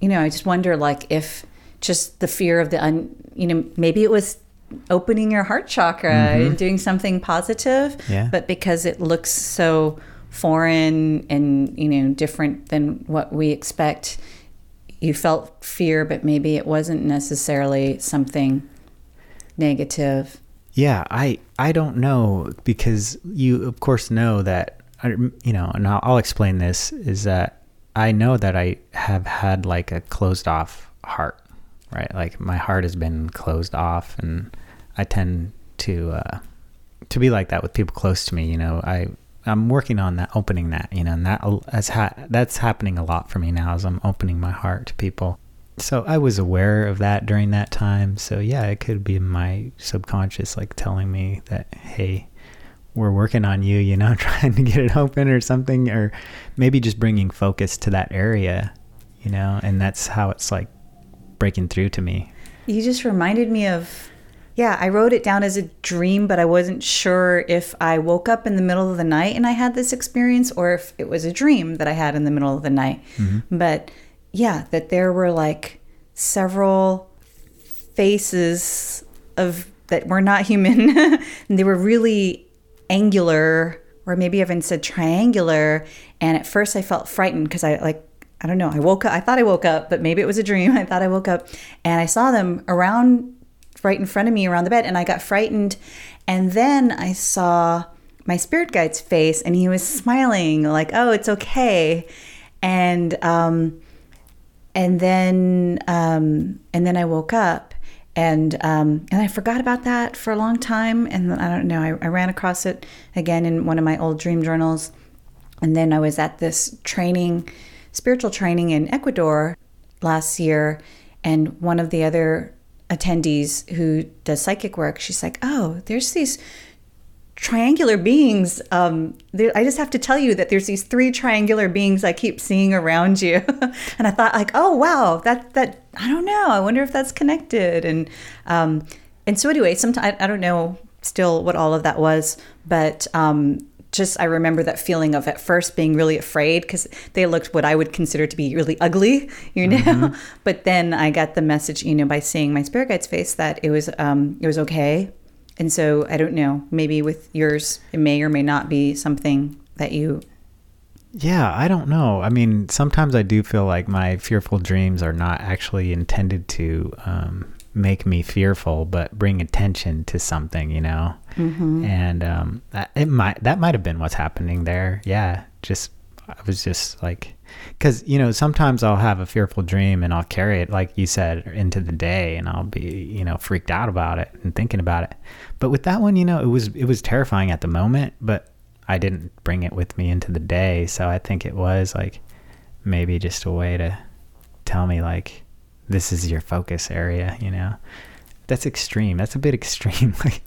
you know, I just wonder, like, if just the fear of the, maybe it was opening your heart chakra and doing something positive, but because it looks so foreign and, you know, different than what we expect, you felt fear, but maybe it wasn't necessarily something negative. Yeah, I don't know, because you, of course, know that, you know, and I'll explain this, is that I know that I have had like a closed off heart, right? Like my heart has been closed off, and I tend to be like that with people close to me. You know, I'm working on that, opening that, you know, and that's happening a lot for me now as I'm opening my heart to people. So I was aware of that during that time. So yeah, it could be my subconscious, like, telling me that, hey, we're working on you, you know, trying to get it open or something, or maybe just bringing focus to that area, you know, and that's how it's like breaking through to me. You just reminded me of, yeah, I wrote it down as a dream, but I wasn't sure if I woke up in the middle of the night and I had this experience, or if it was a dream that I had in the middle of the night. But yeah, that there were like several faces of that were not human, and they were really angular, or maybe even said triangular. And at first I felt frightened because I don't know, I woke up, I thought I woke up, but maybe it was a dream. I thought I woke up and I saw them around right in front of me around the bed, and I got frightened. And then I saw my spirit guide's face, and he was smiling like, oh, it's okay. And then I woke up, and I forgot about that for a long time. And I don't know, I ran across it again in one of my old dream journals. And then I was at this training, spiritual training in Ecuador last year. And one of the other attendees who does psychic work, she's like, oh, there's these triangular beings. I just have to tell you that there's these three triangular beings I keep seeing around you. And I thought, like, oh wow, that I don't know, I wonder if that's connected. And so anyway, sometimes I don't know still what all of that was, but just I remember that feeling of at first being really afraid because they looked what I would consider to be really ugly, you know. But then I got the message, you know, by seeing my spirit guide's face, that it was okay. And so I don't know, maybe with yours, it may or may not be something that you... Yeah, I don't know. I mean, sometimes I do feel like my fearful dreams are not actually intended to make me fearful, but bring attention to something, you know? And that might have been what's happening there. Yeah, I was just like... Because, you know, sometimes I'll have a fearful dream and I'll carry it, like you said, into the day, and I'll be, you know, freaked out about it and thinking about it. But with that one, you know, it was terrifying at the moment, but I didn't bring it with me into the day. So I think it was like maybe just a way to tell me, like, this is your focus area, you know. That's extreme. That's a bit extreme. Like,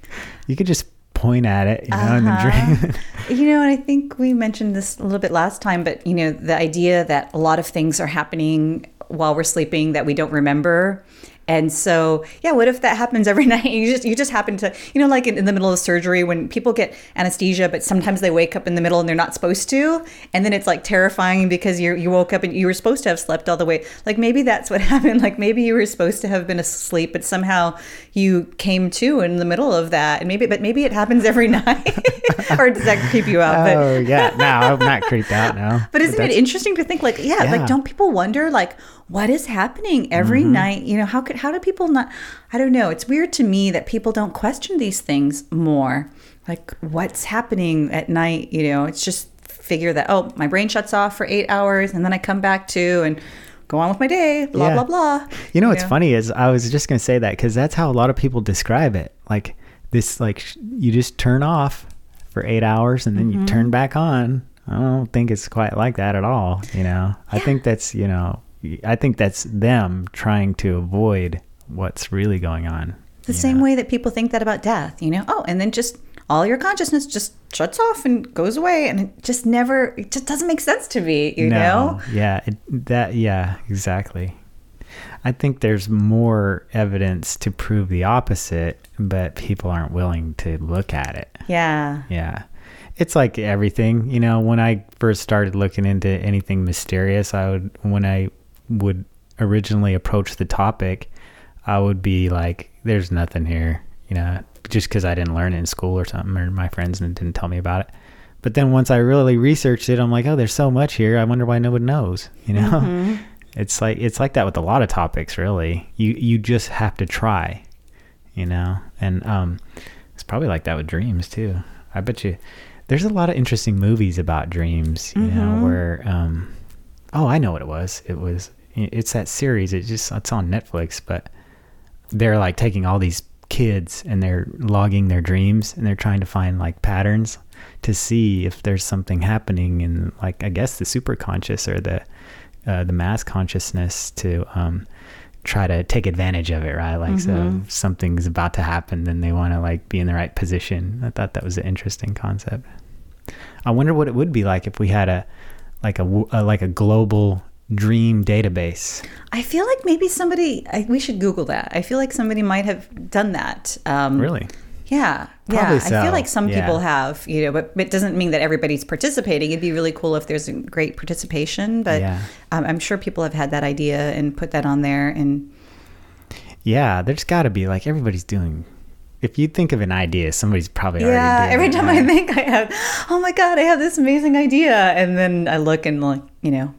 you could just point at it, you know, in the dream. You know, and I think we mentioned this a little bit last time, but, you know, the idea that a lot of things are happening while we're sleeping that we don't remember. And so, yeah, what if that happens every night? You just happen to, you know, like in the middle of surgery when people get anesthesia, but sometimes they wake up in the middle and they're not supposed to. And then it's like terrifying because you woke up and you were supposed to have slept all the way. Like, maybe that's what happened. Like, maybe you were supposed to have been asleep, but somehow you came to in the middle of that. And maybe it happens every night. Or does that creep you out? Oh, yeah. No, I'm not creeped out now. But isn't it interesting to think, like, yeah, like, don't people wonder, like, what is happening every night? You know, how do people not, I don't know. It's weird to me that people don't question these things more. Like, what's happening at night? You know, it's just figure that, oh, my brain shuts off for 8 hours and then I come back to and go on with my day, blah, blah, blah. You know, what's funny is I was just going to say that, because that's how a lot of people describe it. Like this, like you just turn off for 8 hours and then you turn back on. I don't think it's quite like that at all. You know, I think that's, you know, I think that's them trying to avoid what's really going on. The same way that people think that about death, you know? Oh, and then just all your consciousness just shuts off and goes away, and it just doesn't make sense to me, you know? Yeah, exactly. I think there's more evidence to prove the opposite, but people aren't willing to look at it. Yeah. Yeah. it's like everything, you know, when I first started looking into anything mysterious, when I would originally approach the topic, I would be like, there's nothing here, you know, just because I didn't learn it in school or something, or my friends didn't tell me about it. But then once I really researched it, I'm like, oh, there's so much here. I wonder why nobody knows, you know? Mm-hmm. It's like that with a lot of topics, really. You just have to try, you know? And it's probably like that with dreams, too. I bet you there's a lot of interesting movies about dreams, you mm-hmm. know, where, I know what it was. It's that series. It's on Netflix, but they're like taking all these kids and they're logging their dreams and they're trying to find like patterns to see if there's something happening in, like, I guess the superconscious or the mass consciousness to try to take advantage of it, right? Like, mm-hmm. so if something's about to happen, then they want to like be in the right position. I thought that was an interesting concept. I wonder what it would be like if we had a global dream database. I feel like maybe we should Google that. I feel like somebody might have done that. Really? Yeah. Probably yeah. So. I feel like some people have, you know, but it doesn't mean that everybody's participating. It'd be really cool if there's a great participation, but I'm sure people have had that idea and put that on there. And yeah, there's got to be, like, everybody's doing. If you think of an idea, somebody's probably already doing it. Yeah, every time I think I have, oh my God, I have this amazing idea. And then I look and, like, you know,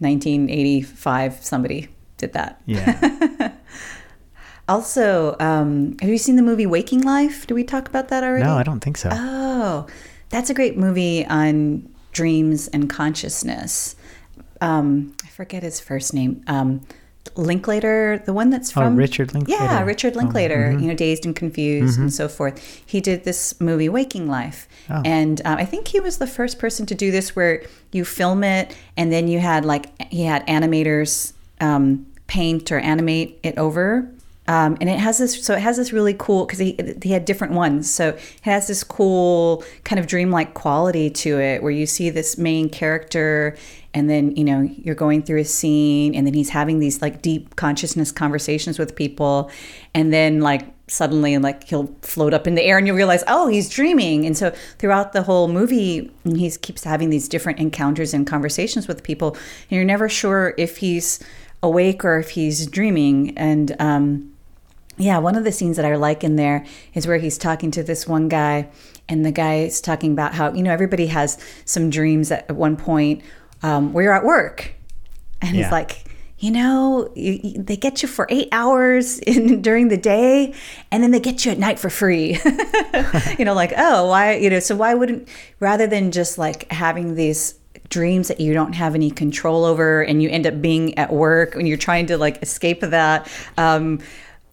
1985, somebody did that. Yeah. Also, have you seen the movie Waking Life? Do we talk about that already? No, I don't think so. Oh, that's a great movie on dreams and consciousness. I forget his first name. Linklater, the one that's from... Oh, Richard Linklater. Yeah, Richard Linklater, mm-hmm. you know, Dazed and Confused mm-hmm. and so forth. He did this movie, Waking Life. Oh. And I think he was the first person to do this where you film it and then you had, like, he had animators paint or animate it over. And it has this really cool, because he had different ones. So it has this cool kind of dreamlike quality to it where you see this main character and then, you know, you're going through a scene and then he's having these, like, deep consciousness conversations with people. And then, like, suddenly, like, he'll float up in the air and you'll realize, oh, he's dreaming. And so throughout the whole movie, he keeps having these different encounters and conversations with people. And you're never sure if he's awake or if he's dreaming. And, yeah, one of the scenes that I like in there is where he's talking to this one guy, and the guy's talking about how, you know, everybody has some dreams at one point where you're at work. And he's like, you know, they get you for 8 hours during the day, and then they get you at night for free. You know, like, oh, why, you know, so why wouldn't, rather than just, like, having these dreams that you don't have any control over and you end up being at work and you're trying to, like, escape that,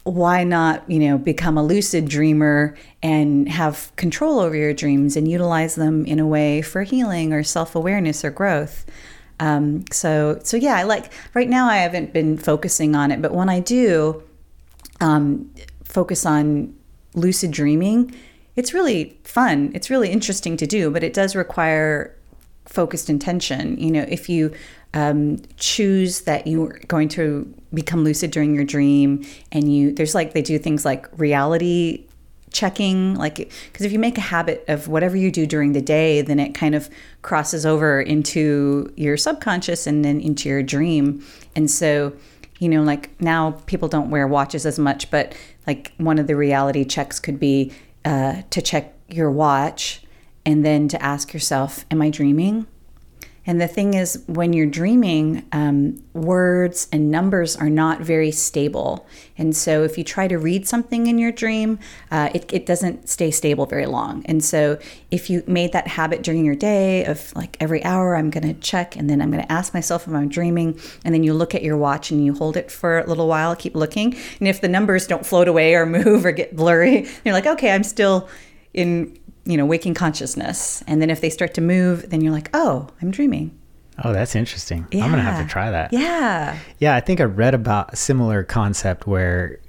why not, you know, become a lucid dreamer and have control over your dreams and utilize them in a way for healing or self-awareness or growth. So yeah, I like, right now I haven't been focusing on it, but when I do focus on lucid dreaming, it's really fun. It's really interesting to do, but it does require focused intention. You know, if you choose that you're going to become lucid during your dream, and there's, like, they do things like reality checking, like, because if you make a habit of whatever you do during the day, then it kind of crosses over into your subconscious and then into your dream. And so, you know, like, now people don't wear watches as much, but, like, one of the reality checks could be to check your watch and then to ask yourself, am I dreaming? And the thing is, when you're dreaming, words and numbers are not very stable. And so if you try to read something in your dream, it doesn't stay stable very long. And so if you made that habit during your day of, like, every hour I'm going to check, and then I'm going to ask myself if I'm dreaming, and then you look at your watch and you hold it for a little while, keep looking. And if the numbers don't float away or move or get blurry, you're like, okay, I'm still in, you know, waking consciousness. And then if they start to move, then you're like, oh, I'm dreaming. Oh, that's interesting. Yeah. I'm going to have to try that. Yeah. Yeah. I think I read about a similar concept where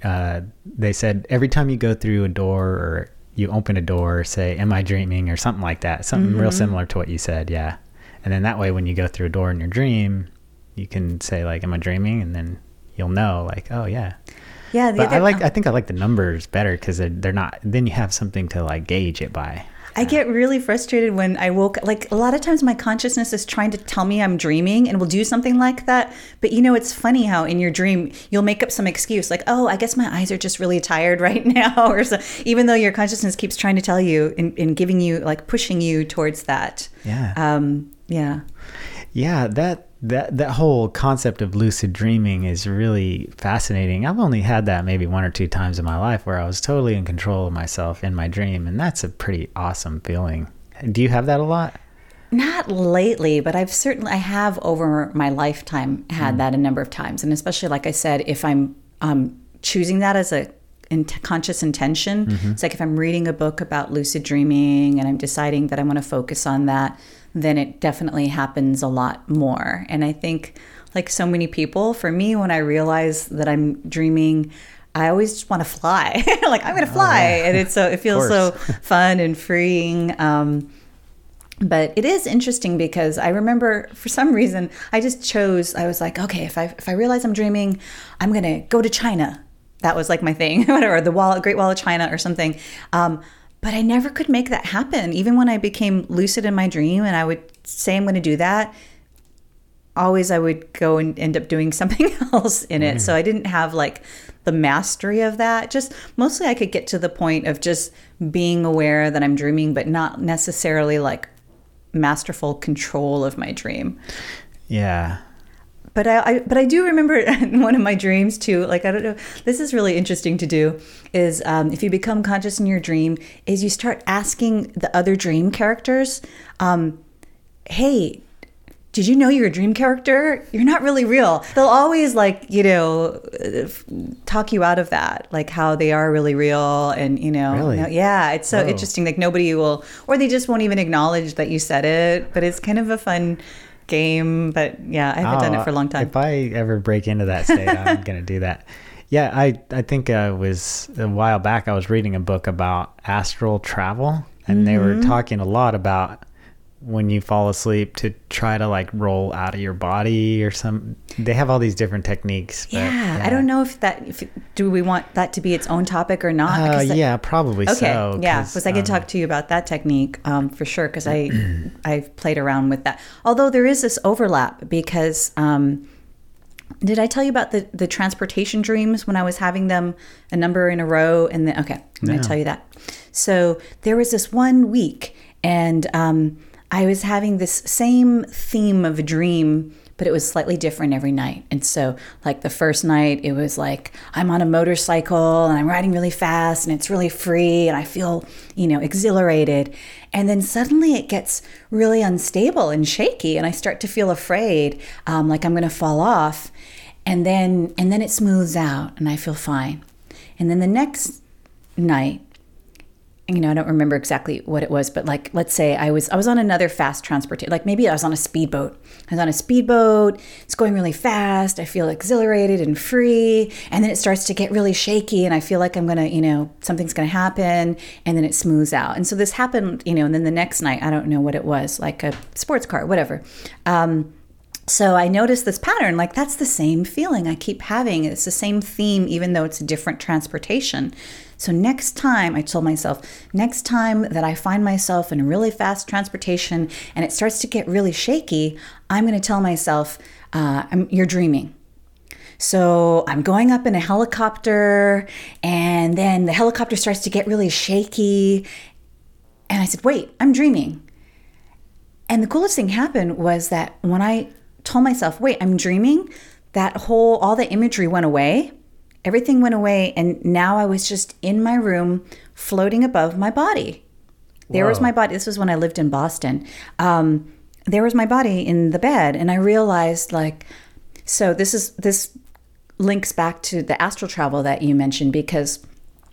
they said every time you go through a door or you open a door, say, am I dreaming, or something like that. Something mm-hmm. real similar to what you said. Yeah. And then that way, when you go through a door in your dream, you can say, like, am I dreaming? And then you'll know, like, oh yeah. Yeah, but I think I like the numbers better because they're not. Then you have something to, like, gauge it by. I get really frustrated when I woke up. Like, a lot of times my consciousness is trying to tell me I'm dreaming and will do something like that. But, you know, it's funny how in your dream you'll make up some excuse like, oh, I guess my eyes are just really tired right now. Or so, even though your consciousness keeps trying to tell you and giving you, like, pushing you towards that. Yeah. Yeah, that whole concept of lucid dreaming is really fascinating. I've only had that maybe one or two times in my life where I was totally in control of myself in my dream, and that's a pretty awesome feeling. Do you have that a lot? Not lately, but I have over my lifetime had that a number of times, and especially, like I said, if I'm choosing that as a conscious intention. Mm-hmm. It's like if I'm reading a book about lucid dreaming and I'm deciding that I want to focus on that, then it definitely happens a lot more. And I think, like so many people, for me, when I realize that I'm dreaming, I always just want to fly. Like, I'm going to fly. Oh, yeah. And it's so, it feels so fun and freeing. But it is interesting because I remember, for some reason, I was like, okay, if I realize I'm dreaming, I'm going to go to China. That was like my thing, whatever, Great Wall of China or something. But I never could make that happen. Even when I became lucid in my dream and I would say I'm going to do that, always I would go and end up doing something else in it. Mm. So I didn't have like the mastery of that. Just mostly I could get to the point of just being aware that I'm dreaming, but not necessarily like masterful control of my dream. Yeah. But I do remember in one of my dreams too, like, I don't know, this is really interesting to do, is if you become conscious in your dream, is you start asking the other dream characters, hey, did you know you're a dream character? You're not really real. They'll always, like, you know, talk you out of that, like how they are really real. And, you know, really? Yeah, it's so interesting. Like, nobody will, or they just won't even acknowledge that you said it, but it's kind of a fun game. But yeah, I haven't done it for a long time. If I ever break into that state, I'm gonna do that. Yeah, I think I was, a while back I was reading a book about astral travel, and mm-hmm. they were talking a lot about when you fall asleep to try to like roll out of your body or some, they have all these different techniques. But yeah. I don't know if do we want that to be its own topic or not? Yeah, probably. Okay. So. Yeah. Cause I could talk to you about that technique for sure. Cause I've played around with that. Although there is this overlap because, did I tell you about the transportation dreams when I was having them a number in a row? And then, okay, I'm going to tell you that. So there was this one week and, I was having this same theme of a dream, but it was slightly different every night. And so, like, the first night, it was like, I'm on a motorcycle and I'm riding really fast and it's really free and I feel, you know, exhilarated. And then suddenly it gets really unstable and shaky and I start to feel afraid, like I'm going to fall off. And then it smooths out and I feel fine. And then the next night, you know, I don't remember exactly what it was, but like, let's say I was on another fast transportation, like maybe I was on a speedboat. It's going really fast. I feel exhilarated and free. And then it starts to get really shaky and I feel like I'm going to, you know, something's going to happen, and then it smooths out. And so this happened, you know, and then the next night, I don't know what it was, like a sports car, whatever. So I noticed this pattern, like that's the same feeling I keep having. It's the same theme, even though it's a different transportation. So next time, I told myself, next time that I find myself in a really fast transportation and it starts to get really shaky, I'm going to tell myself, you're dreaming. So I'm going up in a helicopter and then the helicopter starts to get really shaky. And I said, wait, I'm dreaming. And the coolest thing happened was that when I told myself, wait, I'm dreaming, all the imagery went away. Everything went away, and now I was just in my room floating above my body. There was my body. This was when I lived in Boston. There was my body in the bed, and I realized, like, so this links back to the astral travel that you mentioned, because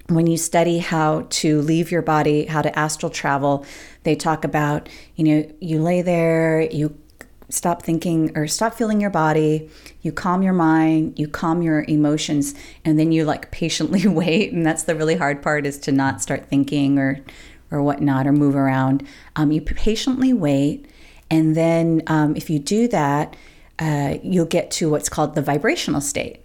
when you study how to leave your body, how to astral travel, they talk about, you know, you lay there, you stop thinking or stop feeling your body, you calm your mind, you calm your emotions, and then you like patiently wait. And that's the really hard part, is to not start thinking or whatnot or move around. You patiently wait. And then if you do that, you'll get to what's called the vibrational state.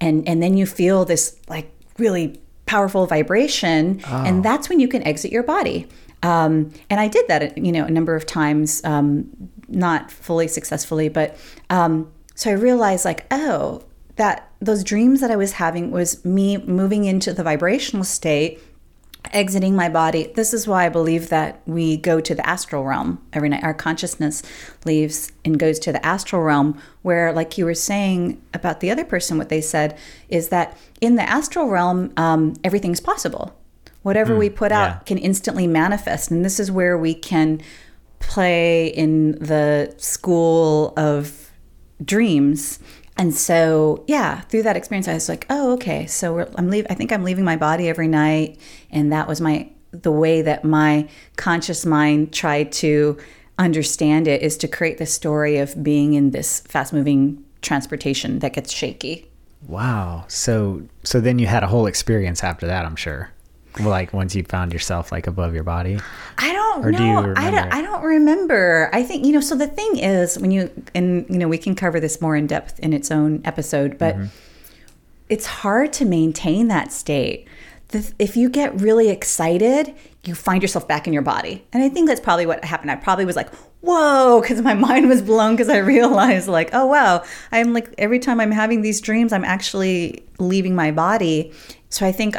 And then you feel this like really powerful vibration. And that's when you can exit your body. And I did that, you know, a number of times, not fully successfully, but so I realized, like, oh, that those dreams that I was having was me moving into the vibrational state, exiting my body. This is why I believe that we go to the astral realm every night. Our consciousness leaves and goes to the astral realm, where, like you were saying about the other person, what they said is that in the astral realm, everything's possible. Whatever we put out can instantly manifest. And this is where we can play in the school of dreams. And so, yeah, through that experience, I was like, oh, okay. So I think I'm leaving my body every night. And that was the way that my conscious mind tried to understand it, is to create the story of being in this fast-moving transportation that gets shaky. Wow. So then you had a whole experience after that, I'm sure. Like once you found yourself like above your body? I don't know. Do you remember? I don't remember. I think, you know, so the thing is when you, and you know, we can cover this more in depth in its own episode, but it's hard to maintain that state. If you get really excited, you find yourself back in your body. And I think that's probably what happened. I probably was like, whoa, because my mind was blown, because I realized, like, oh, wow, I'm like, every time I'm having these dreams, I'm actually leaving my body. So I think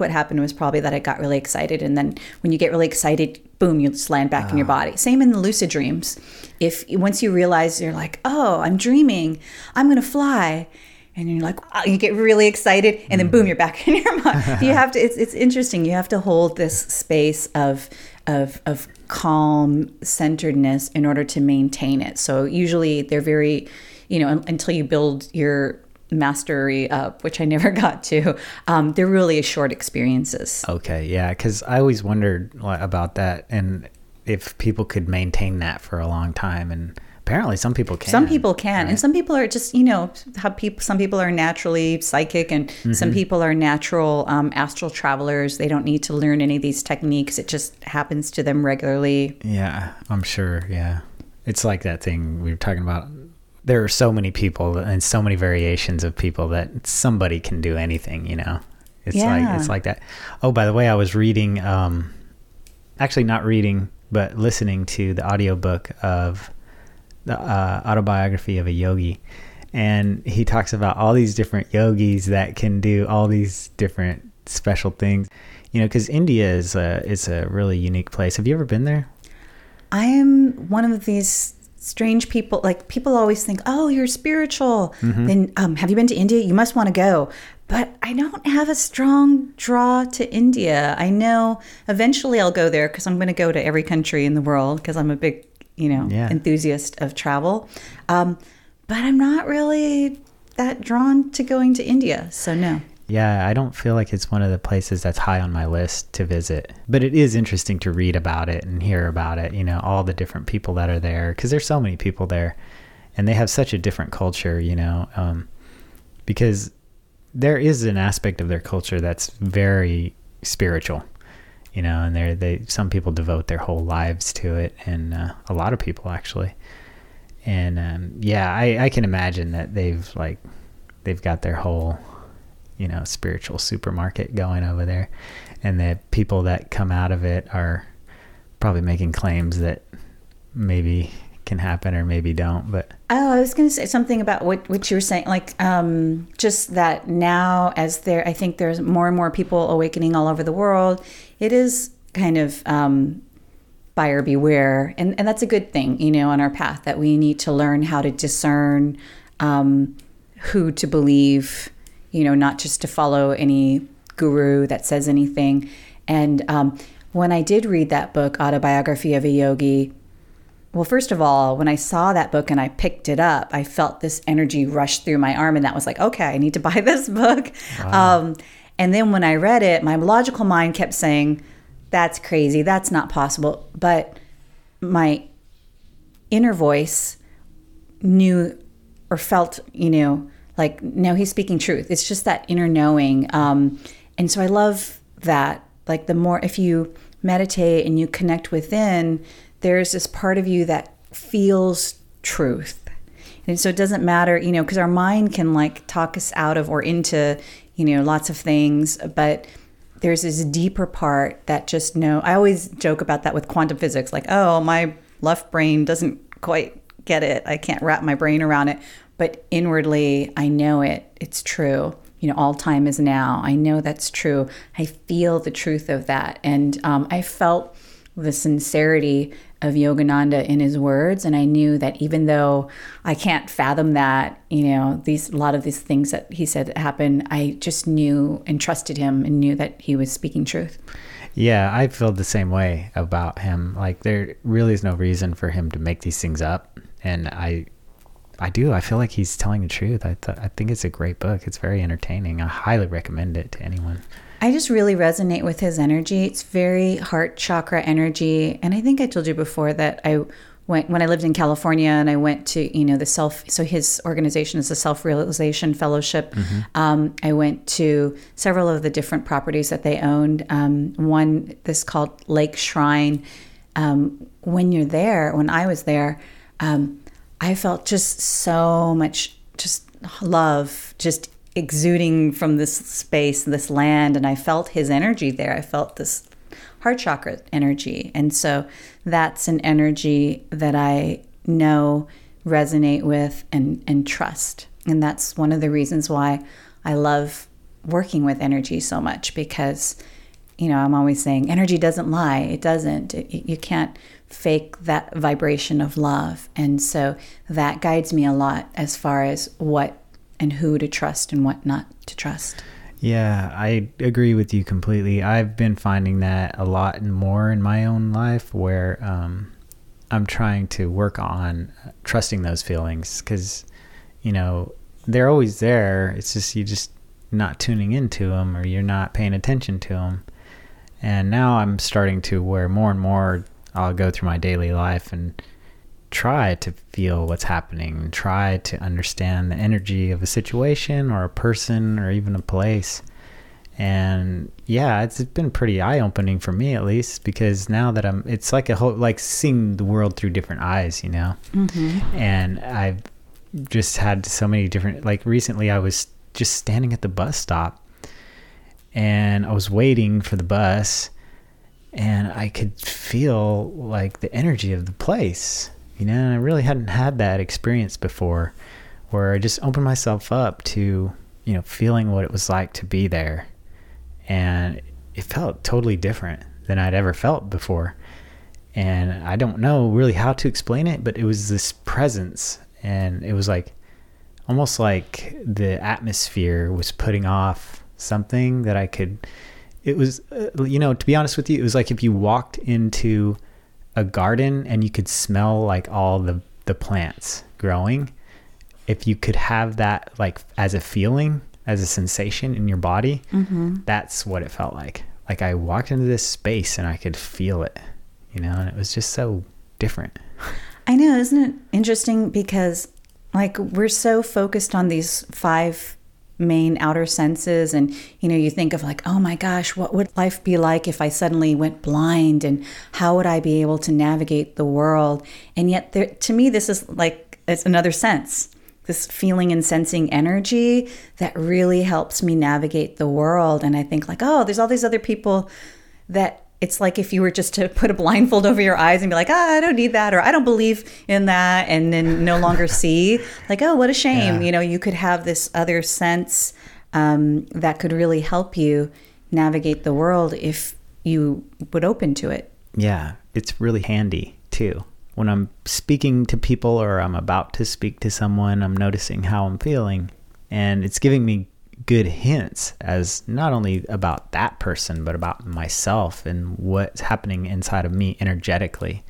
what happened was probably that I got really excited. And then when you get really excited, boom, you just land back in your body. Same in the lucid dreams. If once you realize, you're like, oh, I'm dreaming, I'm going to fly. And you're like, oh, you get really excited, and then boom, you're back in your mind. You have to. It's interesting. You have to hold this space of calm centeredness in order to maintain it. So usually they're very, you know, until you build your mastery up, which I never got to. They're really short experiences. Okay, yeah, because I always wondered about that, and if people could maintain that for a long time. And apparently some people can. Some people can. Right? And some people are just, you know, how people. Some people are naturally psychic, and some people are natural astral travelers. They don't need to learn any of these techniques. It just happens to them regularly. Yeah, I'm sure. Yeah. It's like that thing we were talking about. There are so many people and so many variations of people that somebody can do anything, you know. It's like that. Oh, by the way, I was reading, actually not reading, but listening to the audiobook of the Autobiography of a Yogi, and he talks about all these different yogis that can do all these different special things, you know, because India is a really unique place. Have you ever been there? I am one of these strange people. Like, people always think, oh, you're spiritual, then have you been to India? You must want to go. But I don't have a strong draw to India. I know eventually I'll go there, because I'm going to go to every country in the world, because I'm a big enthusiast of travel. But I'm not really that drawn to going to India. So no. Yeah, I don't feel like it's one of the places that's high on my list to visit. But it is interesting to read about it and hear about it, you know, all the different people that are there, because there's so many people there and they have such a different culture, you know, because there is an aspect of their culture that's very spiritual. You know, and some people devote their whole lives to it, and a lot of people actually. And I can imagine that they've got their whole, you know, spiritual supermarket going over there, and the people that come out of it are probably making claims that maybe can happen or maybe don't. But I was going to say something about what you were saying, like just that now, as there, I think there's more and more people awakening all over the world. It is kind of buyer beware, and that's a good thing, you know, on our path, that we need to learn how to discern who to believe, you know, not just to follow any guru that says anything. And when I did read that book, Autobiography of a Yogi, well, first of all, when I saw that book and I picked it up, I felt this energy rush through my arm, and that was like, okay, I need to buy this book. Wow. And then when I read it, my logical mind kept saying, that's crazy, that's not possible. But my inner voice knew, or felt, you know, like, no, he's speaking truth. It's just that inner knowing. And so I love that. Like, the more, if you meditate and you connect within, there's this part of you that feels truth. And so it doesn't matter, you know, because our mind can, like, talk us out of or into, you know, lots of things. But there's this deeper part that just know. I always joke about that with quantum physics, like, oh, my left brain doesn't quite get it. I can't wrap my brain around it. But inwardly, I know it. It's true. You know, all time is now. I know that's true. I feel the truth of that. And I felt the sincerity of Yogananda in his words. And I knew that even though I can't fathom that, you know, a lot of these things that he said happened, I just knew and trusted him and knew that he was speaking truth. Yeah, I feel the same way about him. Like, there really is no reason for him to make these things up. And I do. I feel like he's telling the truth. I think it's a great book. It's very entertaining. I highly recommend it to anyone. I just really resonate with his energy. It's very heart chakra energy. And I think I told you before that I went, when I lived in California and I went to, you know, so his organization is the Self-Realization Fellowship. Mm-hmm. I went to several of the different properties that they owned. One, this called Lake Shrine. When I was there, I felt just so much just love, just exuding from this space, this land, and I felt his energy there. I felt this heart chakra energy. And so that's an energy that I know, resonate with, and trust. And that's one of the reasons why I love working with energy so much, because, you know, I'm always saying energy doesn't lie. It doesn't. You can't fake that vibration of love. And so that guides me a lot as far as what and who to trust and what not to trust. Yeah, I agree with you completely. I've been finding that a lot and more in my own life, where I'm trying to work on trusting those feelings, because, you know, they're always there. It's just, you're just not tuning into them, or you're not paying attention to them. And now I'm starting to, where more and more I'll go through my daily life and try to feel what's happening and try to understand the energy of a situation or a person or even a place. And yeah, it's been pretty eye-opening for me, at least, because now that it's like a whole, like seeing the world through different eyes, you know. Mm-hmm. And I've just had so many different, like recently I was just standing at the bus stop and I was waiting for the bus, and I could feel like the energy of the place. You know, and I really hadn't had that experience before, where I just opened myself up to, you know, feeling what it was like to be there. And it felt totally different than I'd ever felt before. And I don't know really how to explain it, but it was this presence. And it was like, almost like the atmosphere was putting off something that I could, it was, you know, to be honest with you, it was like if you walked into a garden and you could smell like all the plants growing. If you could have that like as a feeling, as a sensation in your body, mm-hmm. That's what it felt like. Like I walked into this space and I could feel it, you know, and it was just so different. I know, isn't it interesting? Because like we're so focused on these five main outer senses, and you know, you think of like, oh my gosh, what would life be like if I suddenly went blind, and how would I be able to navigate the world? And yet there, to me, this is like, it's another sense, this feeling and sensing energy that really helps me navigate the world. And I think like, oh, there's all these other people that it's like if you were just to put a blindfold over your eyes and be like, I don't need that, or I don't believe in that, and then no longer see, like, oh, what a shame. Yeah. You know, you could have this other sense that could really help you navigate the world if you would open to it. Yeah, it's really handy too. When I'm speaking to people or I'm about to speak to someone, I'm noticing how I'm feeling, and it's giving me good hints as not only about that person, but about myself and what's happening inside of me energetically.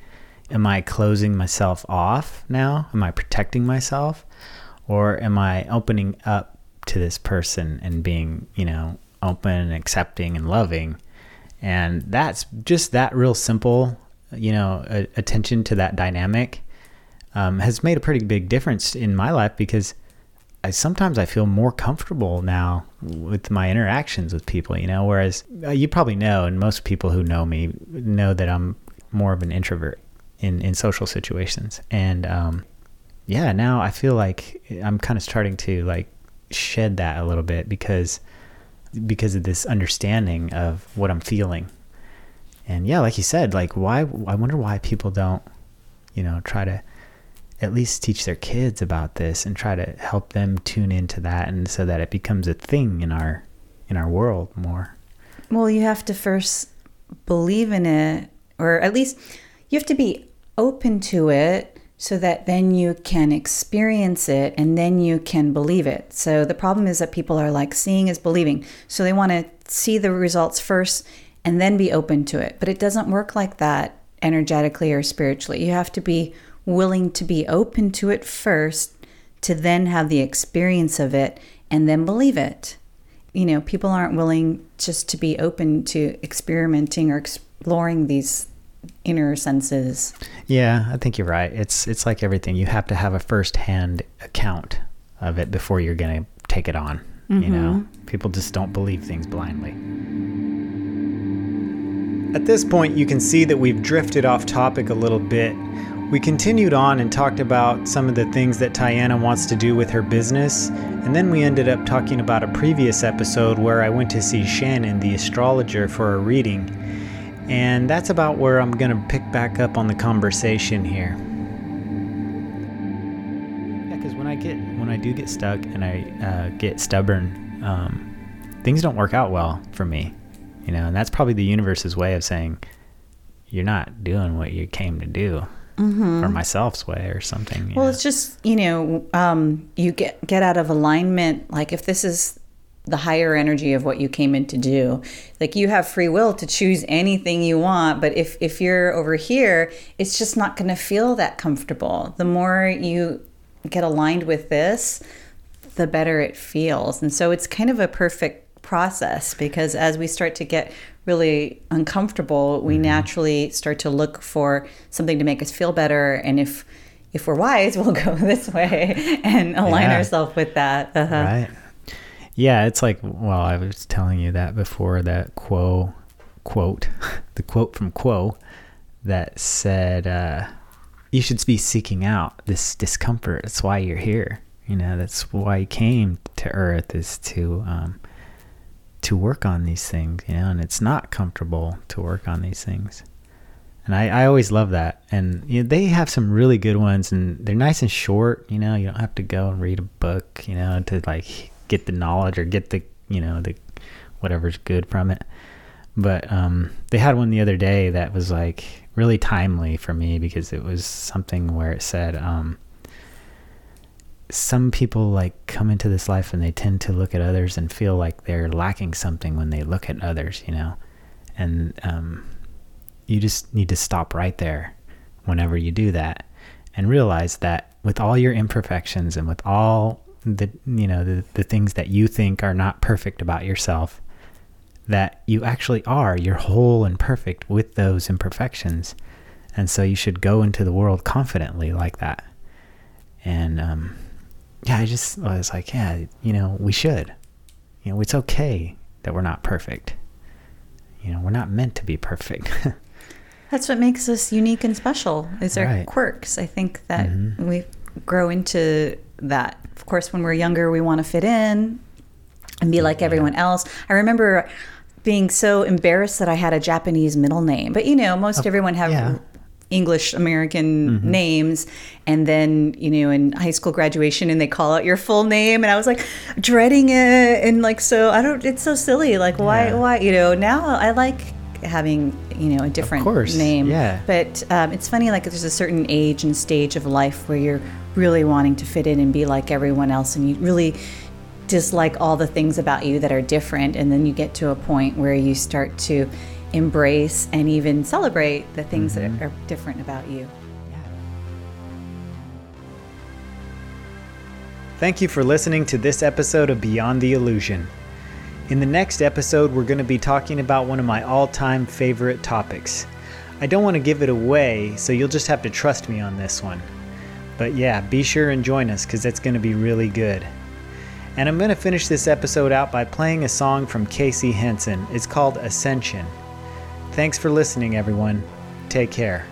Am I closing myself off now? Am I protecting myself? Or am I opening up to this person and being, you know, open and accepting and loving? And that's just that real simple, you know, attention to that dynamic has made a pretty big difference in my life, because sometimes I feel more comfortable now with my interactions with people, you know, whereas you probably know, and most people who know me know that I'm more of an introvert in social situations. And yeah, now I feel like I'm kind of starting to like shed that a little bit, because because of this understanding of what I'm feeling. And yeah, like you said, like why, I wonder why people don't, you know, try to at least teach their kids about this and try to help them tune into that. And so that it becomes a thing in our world more. Well, you have to first believe in it, or at least you have to be open to it so that then you can experience it and then you can believe it. So the problem is that people are like, seeing is believing. So they want to see the results first and then be open to it. But it doesn't work like that energetically or spiritually. You have to be willing to be open to it first to then have the experience of it and then believe it. You know, people aren't willing just to be open to experimenting or exploring these inner senses. Yeah, I think you're right. It's like everything. You have to have a first-hand account of it before you're going to take it on. Mm-hmm. You know, people just don't believe things blindly. At this point, you can see that we've drifted off topic a little bit. We continued on and talked about some of the things that Tiana wants to do with her business, and then we ended up talking about a previous episode where I went to see Shannon, the astrologer, for a reading. And that's about where I'm going to pick back up on the conversation here. Yeah, because when I do get stuck and I get stubborn, things don't work out well for me, you know. And that's probably the universe's way of saying you're not doing what you came to do. Mm-hmm. Or myself's way or something. Well, know. It's just, you know, you get out of alignment. Like if this is the higher energy of what you came in to do, like you have free will to choose anything you want. But if you're over here, it's just not going to feel that comfortable. The more you get aligned with this, the better it feels. And so it's kind of a perfect process, because as we start to get really uncomfortable, we naturally start to look for something to make us feel better. And if we're wise, we'll go this way and align ourselves with that. Uh-huh. Right. Yeah, it's like, well, I was telling you that before, that quote from Quo that said, you should be seeking out this discomfort. That's why you're here. You know, that's why you came to Earth, is to work on these things, you know. And it's not comfortable to work on these things. And I always love that. And you know, they have some really good ones, and they're nice and short. You know, you don't have to go and read a book, you know, to like get the knowledge or get the, you know, the whatever's good from it. But they had one the other day that was like really timely for me, because it was something where it said, some people like come into this life and they tend to look at others and feel like they're lacking something when they look at others, you know. And you just need to stop right there whenever you do that and realize that with all your imperfections and with all the, you know, the things that you think are not perfect about yourself, that you actually are, you're whole and perfect with those imperfections. And so you should go into the world confidently like that. And yeah, I was like, yeah, you know, we should. You know, it's okay that we're not perfect. You know, we're not meant to be perfect. That's what makes us unique and special, is our quirks. I think that we grow into that. Of course, when we're younger, we want to fit in and be like everyone else. I remember being so embarrassed that I had a Japanese middle name. But, you know, most everyone have... Yeah. English American names. And then, you know, in high school graduation, and they call out your full name, and I was like dreading it, and like, so I don't, it's so silly, like why, you know. Now I like having, you know, a different name. Yeah. But it's funny, like there's a certain age and stage of life where you're really wanting to fit in and be like everyone else, and you really dislike all the things about you that are different. And then you get to a point where you start to embrace and even celebrate the things that are different about you. Yeah. Thank you for listening to this episode of Beyond the Illusion. In the next episode, we're going to be talking about one of my all-time favorite topics. I don't want to give it away, so you'll just have to trust me on this one. But yeah, be sure and join us, because it's going to be really good. And I'm going to finish this episode out by playing a song from Casey Henson. It's called Ascension. Thanks for listening, everyone. Take care.